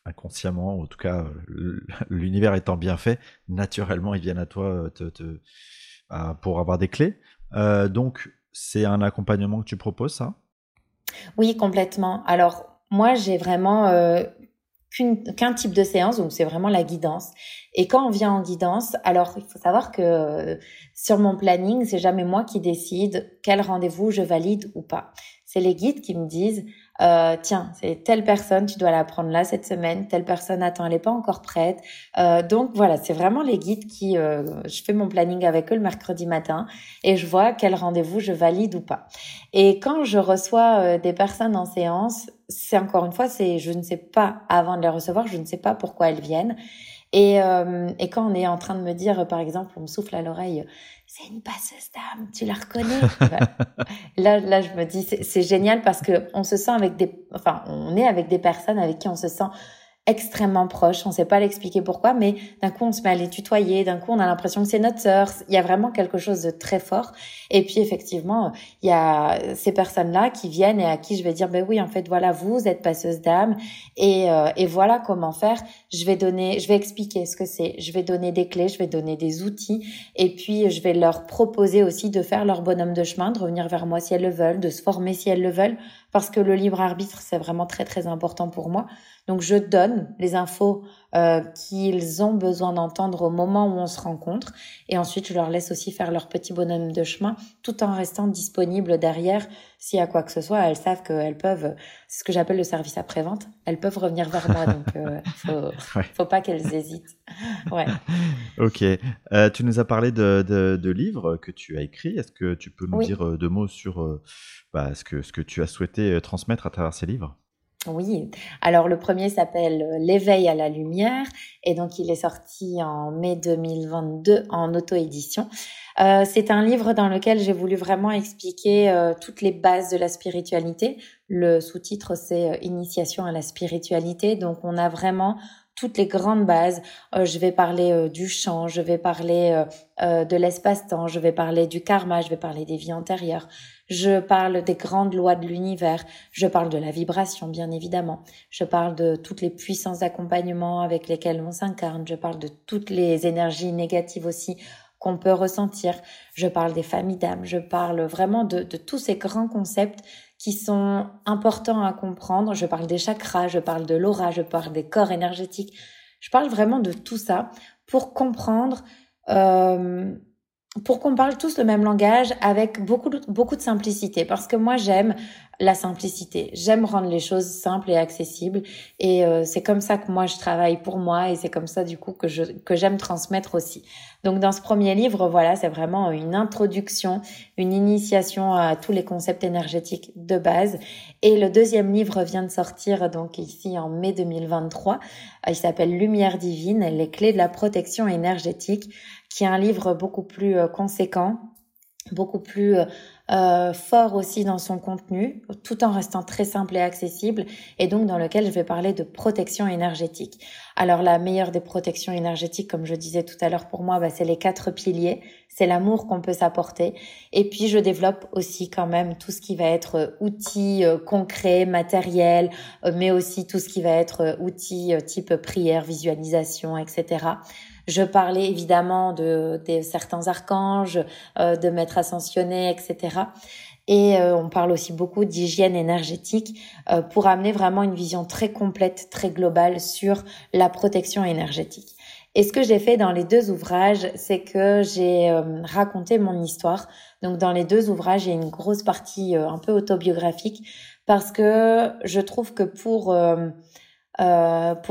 inconsciemment, en tout cas, l'univers étant bien fait, naturellement, ils viennent à toi pour avoir des clés. Donc, c'est un accompagnement que tu proposes, ça ? Oui, complètement. Alors, moi, j'ai vraiment... qu'un type de séance, donc c'est vraiment la guidance. Et quand on vient en guidance, alors il faut savoir que sur mon planning, c'est jamais moi qui décide quel rendez-vous je valide ou pas. C'est les guides qui me disent tiens, c'est telle personne, tu dois la prendre là cette semaine, telle personne, attends, elle n'est pas encore prête. Donc voilà, c'est vraiment les guides qui, je fais mon planning avec eux le mercredi matin et je vois quel rendez-vous je valide ou pas. Et quand je reçois des personnes en séance, c'est encore une fois, c'est, je ne sais pas, avant de les recevoir, je ne sais pas pourquoi elles viennent. Et quand on est en train de me dire, par exemple, on me souffle à l'oreille, c'est une passeuse d'âme, tu la reconnais. Là, je me dis, c'est génial parce que on se sent avec on est avec des personnes avec qui on se sent extrêmement proche. On sait pas l'expliquer pourquoi, mais d'un coup, on se met à les tutoyer. D'un coup, on a l'impression que c'est notre sœur. Il y a vraiment quelque chose de très fort. Et puis, effectivement, il y a ces personnes-là qui viennent et à qui je vais dire, ben oui, en fait, voilà, vous êtes passeuse d'âme et voilà comment faire. Je vais expliquer ce que c'est. Je vais donner des clés, je vais donner des outils et puis je vais leur proposer aussi de faire leur bonhomme de chemin, de revenir vers moi si elles le veulent, de se former si elles le veulent, parce que le libre arbitre, c'est vraiment très, très important pour moi. Donc, je donne les infos qu'ils ont besoin d'entendre au moment où on se rencontre. Et ensuite, je leur laisse aussi faire leur petit bonhomme de chemin tout en restant disponible derrière. S'il y a quoi que ce soit, elles savent qu'elles peuvent, c'est ce que j'appelle le service après-vente, elles peuvent revenir vers moi. Donc, faut pas qu'elles hésitent. Ouais. Ok. Tu nous as parlé de livres que tu as écrits. Est-ce que tu peux nous dire deux mots sur ce que tu as souhaité transmettre à travers ces livres ? Oui, alors le premier s'appelle « L'éveil à la lumière » et donc il est sorti en mai 2022 en auto-édition. C'est un livre dans lequel j'ai voulu vraiment expliquer toutes les bases de la spiritualité. Le sous-titre, c'est « Initiation à la spiritualité ». Donc on a vraiment toutes les grandes bases. Je vais parler du chant, je vais parler de l'espace-temps, je vais parler du karma, je vais parler des vies antérieures. Je parle des grandes lois de l'univers, je parle de la vibration bien évidemment, je parle de toutes les puissances d'accompagnement avec lesquelles on s'incarne, je parle de toutes les énergies négatives aussi qu'on peut ressentir, je parle des familles d'âmes, je parle vraiment de tous ces grands concepts qui sont importants à comprendre, je parle des chakras, je parle de l'aura, je parle des corps énergétiques, je parle vraiment de tout ça pour comprendre... pour qu'on parle tous le même langage avec beaucoup de simplicité. Parce que moi, j'aime la simplicité. J'aime rendre les choses simples et accessibles. Et c'est comme ça que moi, je travaille pour moi. Et c'est comme ça, du coup, que j'aime transmettre aussi. Donc, dans ce premier livre, voilà, c'est vraiment une introduction, une initiation à tous les concepts énergétiques de base. Et le deuxième livre vient de sortir, donc ici, en mai 2023. Il s'appelle « Lumières divines, les clés de la protection énergétique ». Qui est un livre beaucoup plus conséquent, beaucoup plus fort aussi dans son contenu, tout en restant très simple et accessible, et donc dans lequel je vais parler de protection énergétique. Alors la meilleure des protections énergétiques, comme je disais tout à l'heure pour moi, c'est les 4 piliers, c'est l'amour qu'on peut s'apporter. Et puis je développe aussi quand même tout ce qui va être outils concrets, matériels, mais aussi tout ce qui va être outils type prière, visualisation, etc. Je parlais évidemment de certains archanges, de maîtres ascensionnés, etc. Et on parle aussi beaucoup d'hygiène énergétique pour amener vraiment une vision très complète, très globale sur la protection énergétique. Et ce que j'ai fait dans les deux ouvrages, c'est que j'ai raconté mon histoire. Donc dans les deux ouvrages, il y a une grosse partie un peu autobiographique parce que je trouve que pour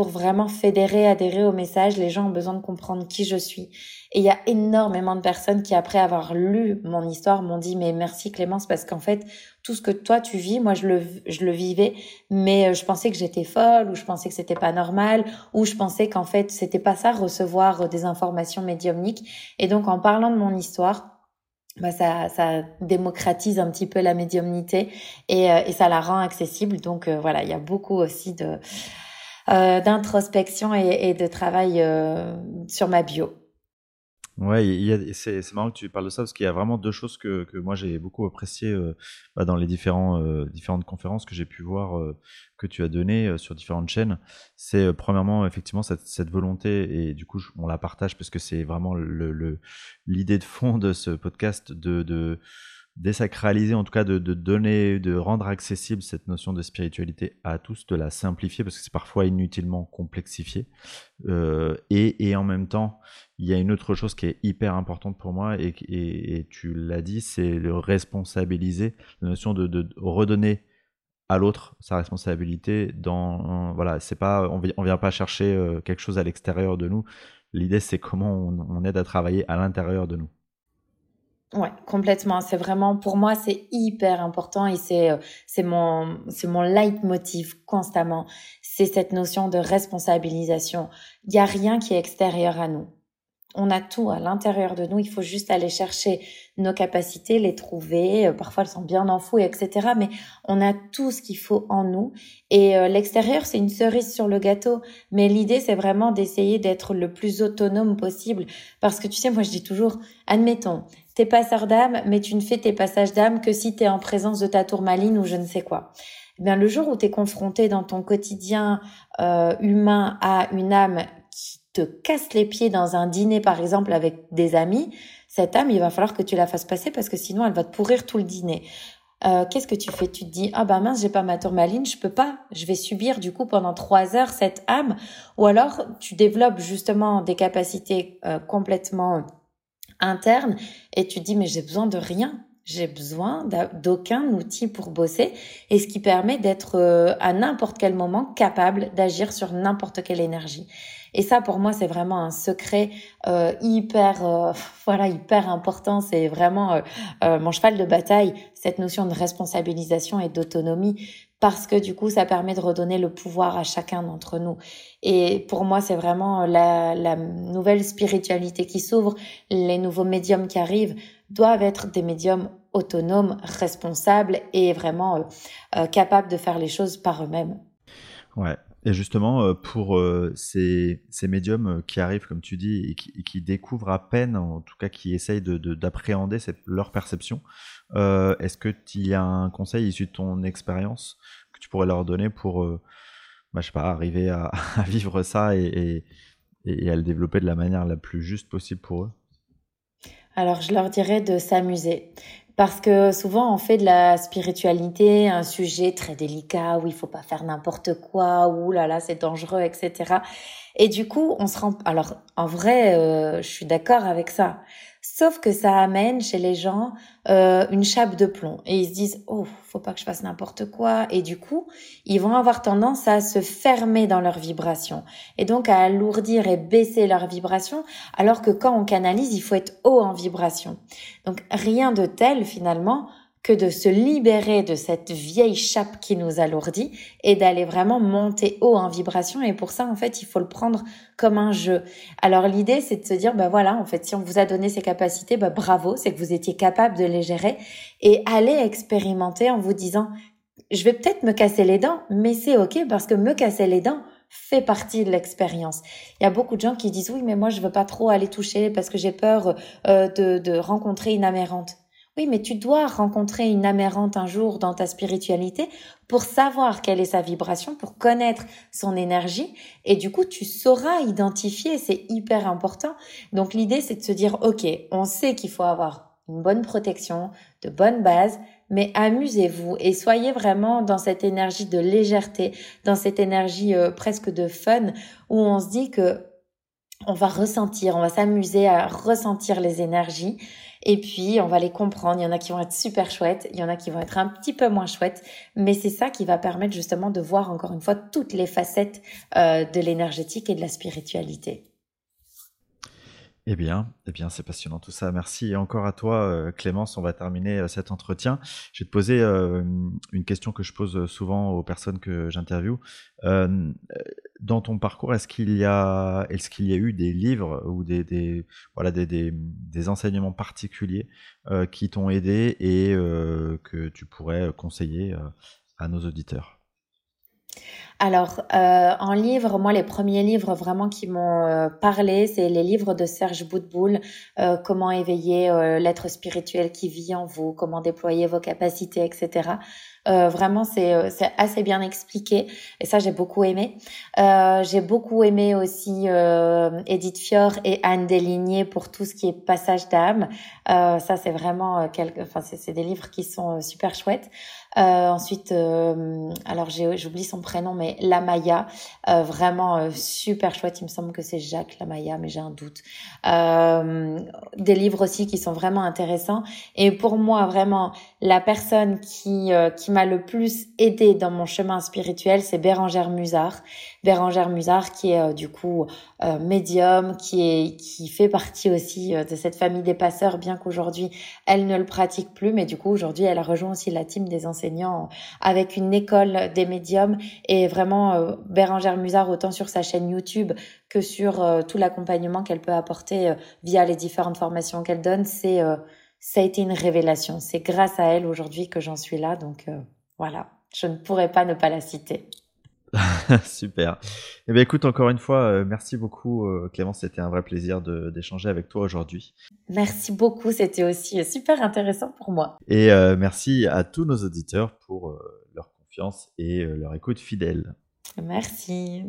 vraiment fédérer, adhérer au message, les gens ont besoin de comprendre qui je suis. Et il y a énormément de personnes qui, après avoir lu mon histoire, m'ont dit « Mais merci Clémence, parce qu'en fait, tout ce que toi tu vis, moi je le vivais, mais je pensais que j'étais folle, ou je pensais que c'était pas normal, ou je pensais qu'en fait, c'était pas ça, recevoir des informations médiumniques. » Et donc, en parlant de mon histoire, ça démocratise un petit peu la médiumnité et ça la rend accessible. Donc voilà, il y a beaucoup aussi de... d'introspection et de travail sur ma bio. Ouais, c'est marrant que tu parles de ça parce qu'il y a vraiment deux choses que moi j'ai beaucoup appréciées dans les différentes conférences que j'ai pu voir que tu as données sur différentes chaînes. C'est premièrement effectivement cette volonté et du coup on la partage parce que c'est vraiment l'idée de fond de ce podcast de désacraliser, en tout cas de rendre accessible cette notion de spiritualité à tous, de la simplifier parce que c'est parfois inutilement complexifié et en même temps il y a une autre chose qui est hyper importante pour moi et tu l'as dit, c'est le responsabiliser, la notion de redonner à l'autre sa responsabilité. Voilà, c'est pas, on vient pas chercher quelque chose à l'extérieur de nous. L'idée, c'est comment on aide à travailler à l'intérieur de nous. Ouais, complètement. C'est vraiment, pour moi, c'est hyper important et c'est mon leitmotiv constamment. C'est cette notion de responsabilisation. Il n'y a rien qui est extérieur à nous. On a tout à l'intérieur de nous. Il faut juste aller chercher nos capacités, les trouver. Parfois, elles sont bien enfouies, etc. Mais on a tout ce qu'il faut en nous. Et l'extérieur, c'est une cerise sur le gâteau. Mais l'idée, c'est vraiment d'essayer d'être le plus autonome possible. Parce que tu sais, moi, je dis toujours, admettons, t'es passeur d'âme, mais tu ne fais tes passages d'âme que si t'es en présence de ta tourmaline ou je ne sais quoi. Eh bien, le jour où t'es confronté dans ton quotidien humain à une âme qui te casse les pieds dans un dîner, par exemple, avec des amis, cette âme, il va falloir que tu la fasses passer parce que sinon, elle va te pourrir tout le dîner. Qu'est-ce que tu fais? Tu te dis, ah ben mince, j'ai pas ma tourmaline, je peux pas. Je vais subir du coup pendant 3 heures cette âme. Ou alors, tu développes justement des capacités complètement internes et tu te dis, mais j'ai besoin de rien. J'ai besoin d'aucun outil pour bosser, et ce qui permet d'être à n'importe quel moment capable d'agir sur n'importe quelle énergie. Et ça, pour moi, c'est vraiment un secret hyper important. C'est vraiment mon cheval de bataille, cette notion de responsabilisation et d'autonomie, parce que du coup, ça permet de redonner le pouvoir à chacun d'entre nous. Et pour moi, c'est vraiment la nouvelle spiritualité qui s'ouvre, les nouveaux médiums qui arrivent doivent être des médiums autonomes, responsables et vraiment capables de faire les choses par eux-mêmes. Ouais. Et justement, pour ces médiums qui arrivent, comme tu dis, et qui découvrent à peine, en tout cas qui essayent d'appréhender leur perception, est-ce que tu y a un conseil issu de ton expérience que tu pourrais leur donner pour arriver à vivre ça et à le développer de la manière la plus juste possible pour eux? Alors, je leur dirais de s'amuser. Parce que souvent, on fait de la spiritualité un sujet très délicat où il faut pas faire n'importe quoi, où là là, c'est dangereux, etc. Et du coup, on se rend... Alors, en vrai, je suis d'accord avec ça. Sauf que ça amène chez les gens une chape de plomb. Et ils se disent, oh, faut pas que je fasse n'importe quoi. Et du coup, ils vont avoir tendance à se fermer dans leur vibration. Et donc, à alourdir et baisser leur vibration. Alors que quand on canalise, il faut être haut en vibration. Donc, rien de tel, finalement, que de se libérer de cette vieille chape qui nous alourdit et d'aller vraiment monter haut en vibration. Et pour ça, en fait, il faut le prendre comme un jeu. Alors, l'idée, c'est de se dire, si on vous a donné ces capacités, bravo, c'est que vous étiez capable de les gérer et aller expérimenter en vous disant, je vais peut-être me casser les dents, mais c'est ok parce que me casser les dents fait partie de l'expérience. Il y a beaucoup de gens qui disent, oui, mais moi, je veux pas trop aller toucher parce que j'ai peur de rencontrer une âme errante. Oui, mais tu dois rencontrer une âme errante un jour dans ta spiritualité pour savoir quelle est sa vibration, pour connaître son énergie. Et du coup, tu sauras identifier, c'est hyper important. Donc, l'idée, c'est de se dire, ok, on sait qu'il faut avoir une bonne protection, de bonnes bases, mais amusez-vous et soyez vraiment dans cette énergie de légèreté, dans cette énergie presque de fun où on se dit que on va ressentir, on va s'amuser à ressentir les énergies. Et puis, on va les comprendre. Il y en a qui vont être super chouettes. Il y en a qui vont être un petit peu moins chouettes. Mais c'est ça qui va permettre justement de voir encore une fois toutes les facettes de l'énergétique et de la spiritualité. Eh bien, c'est passionnant tout ça. Merci et encore à toi, Clémence. On va terminer cet entretien. Je vais te poser une question que je pose souvent aux personnes que j'interviewe. Dans ton parcours, est-ce qu'il y a eu des livres ou des enseignements particuliers qui t'ont aidé et que tu pourrais conseiller à nos auditeurs ? Alors, en livre, moi, les premiers livres vraiment qui m'ont parlé, c'est les livres de Serge Boutboul, Comment éveiller l'être spirituel qui vit en vous, comment déployer vos capacités, etc. Vraiment, c'est assez bien expliqué et ça, j'ai beaucoup aimé. J'ai beaucoup aimé aussi Edith Fiore et Anne Deligné pour tout ce qui est passage d'âme. Ça, c'est vraiment c'est des livres qui sont super chouettes. Ensuite, alors j'oublie son prénom, mais la Maya, vraiment super chouette. Il me semble que c'est Jacques la Maya, mais j'ai un doute. Des livres aussi qui sont vraiment intéressants. Et pour moi, vraiment, la personne qui m'a le plus aidée dans mon chemin spirituel, c'est Bérangère Musard. Bérangère Musard, qui est du coup médium, qui fait partie aussi de cette famille des passeurs, bien qu'aujourd'hui elle ne le pratique plus, mais du coup aujourd'hui elle rejoint aussi la team des enseignants avec une école des médiums. Et vraiment Bérangère Musard, autant sur sa chaîne YouTube que sur tout l'accompagnement qu'elle peut apporter via les différentes formations qu'elle donne, ça a été une révélation. C'est grâce à elle aujourd'hui que j'en suis là, donc voilà, je ne pourrais pas ne pas la citer. Super. Eh bien, écoute, encore une fois, merci beaucoup, Clémence. C'était un vrai plaisir d'échanger avec toi aujourd'hui. Merci beaucoup. C'était aussi super intéressant pour moi. Et merci à tous nos auditeurs pour leur confiance et leur écoute fidèle. Merci.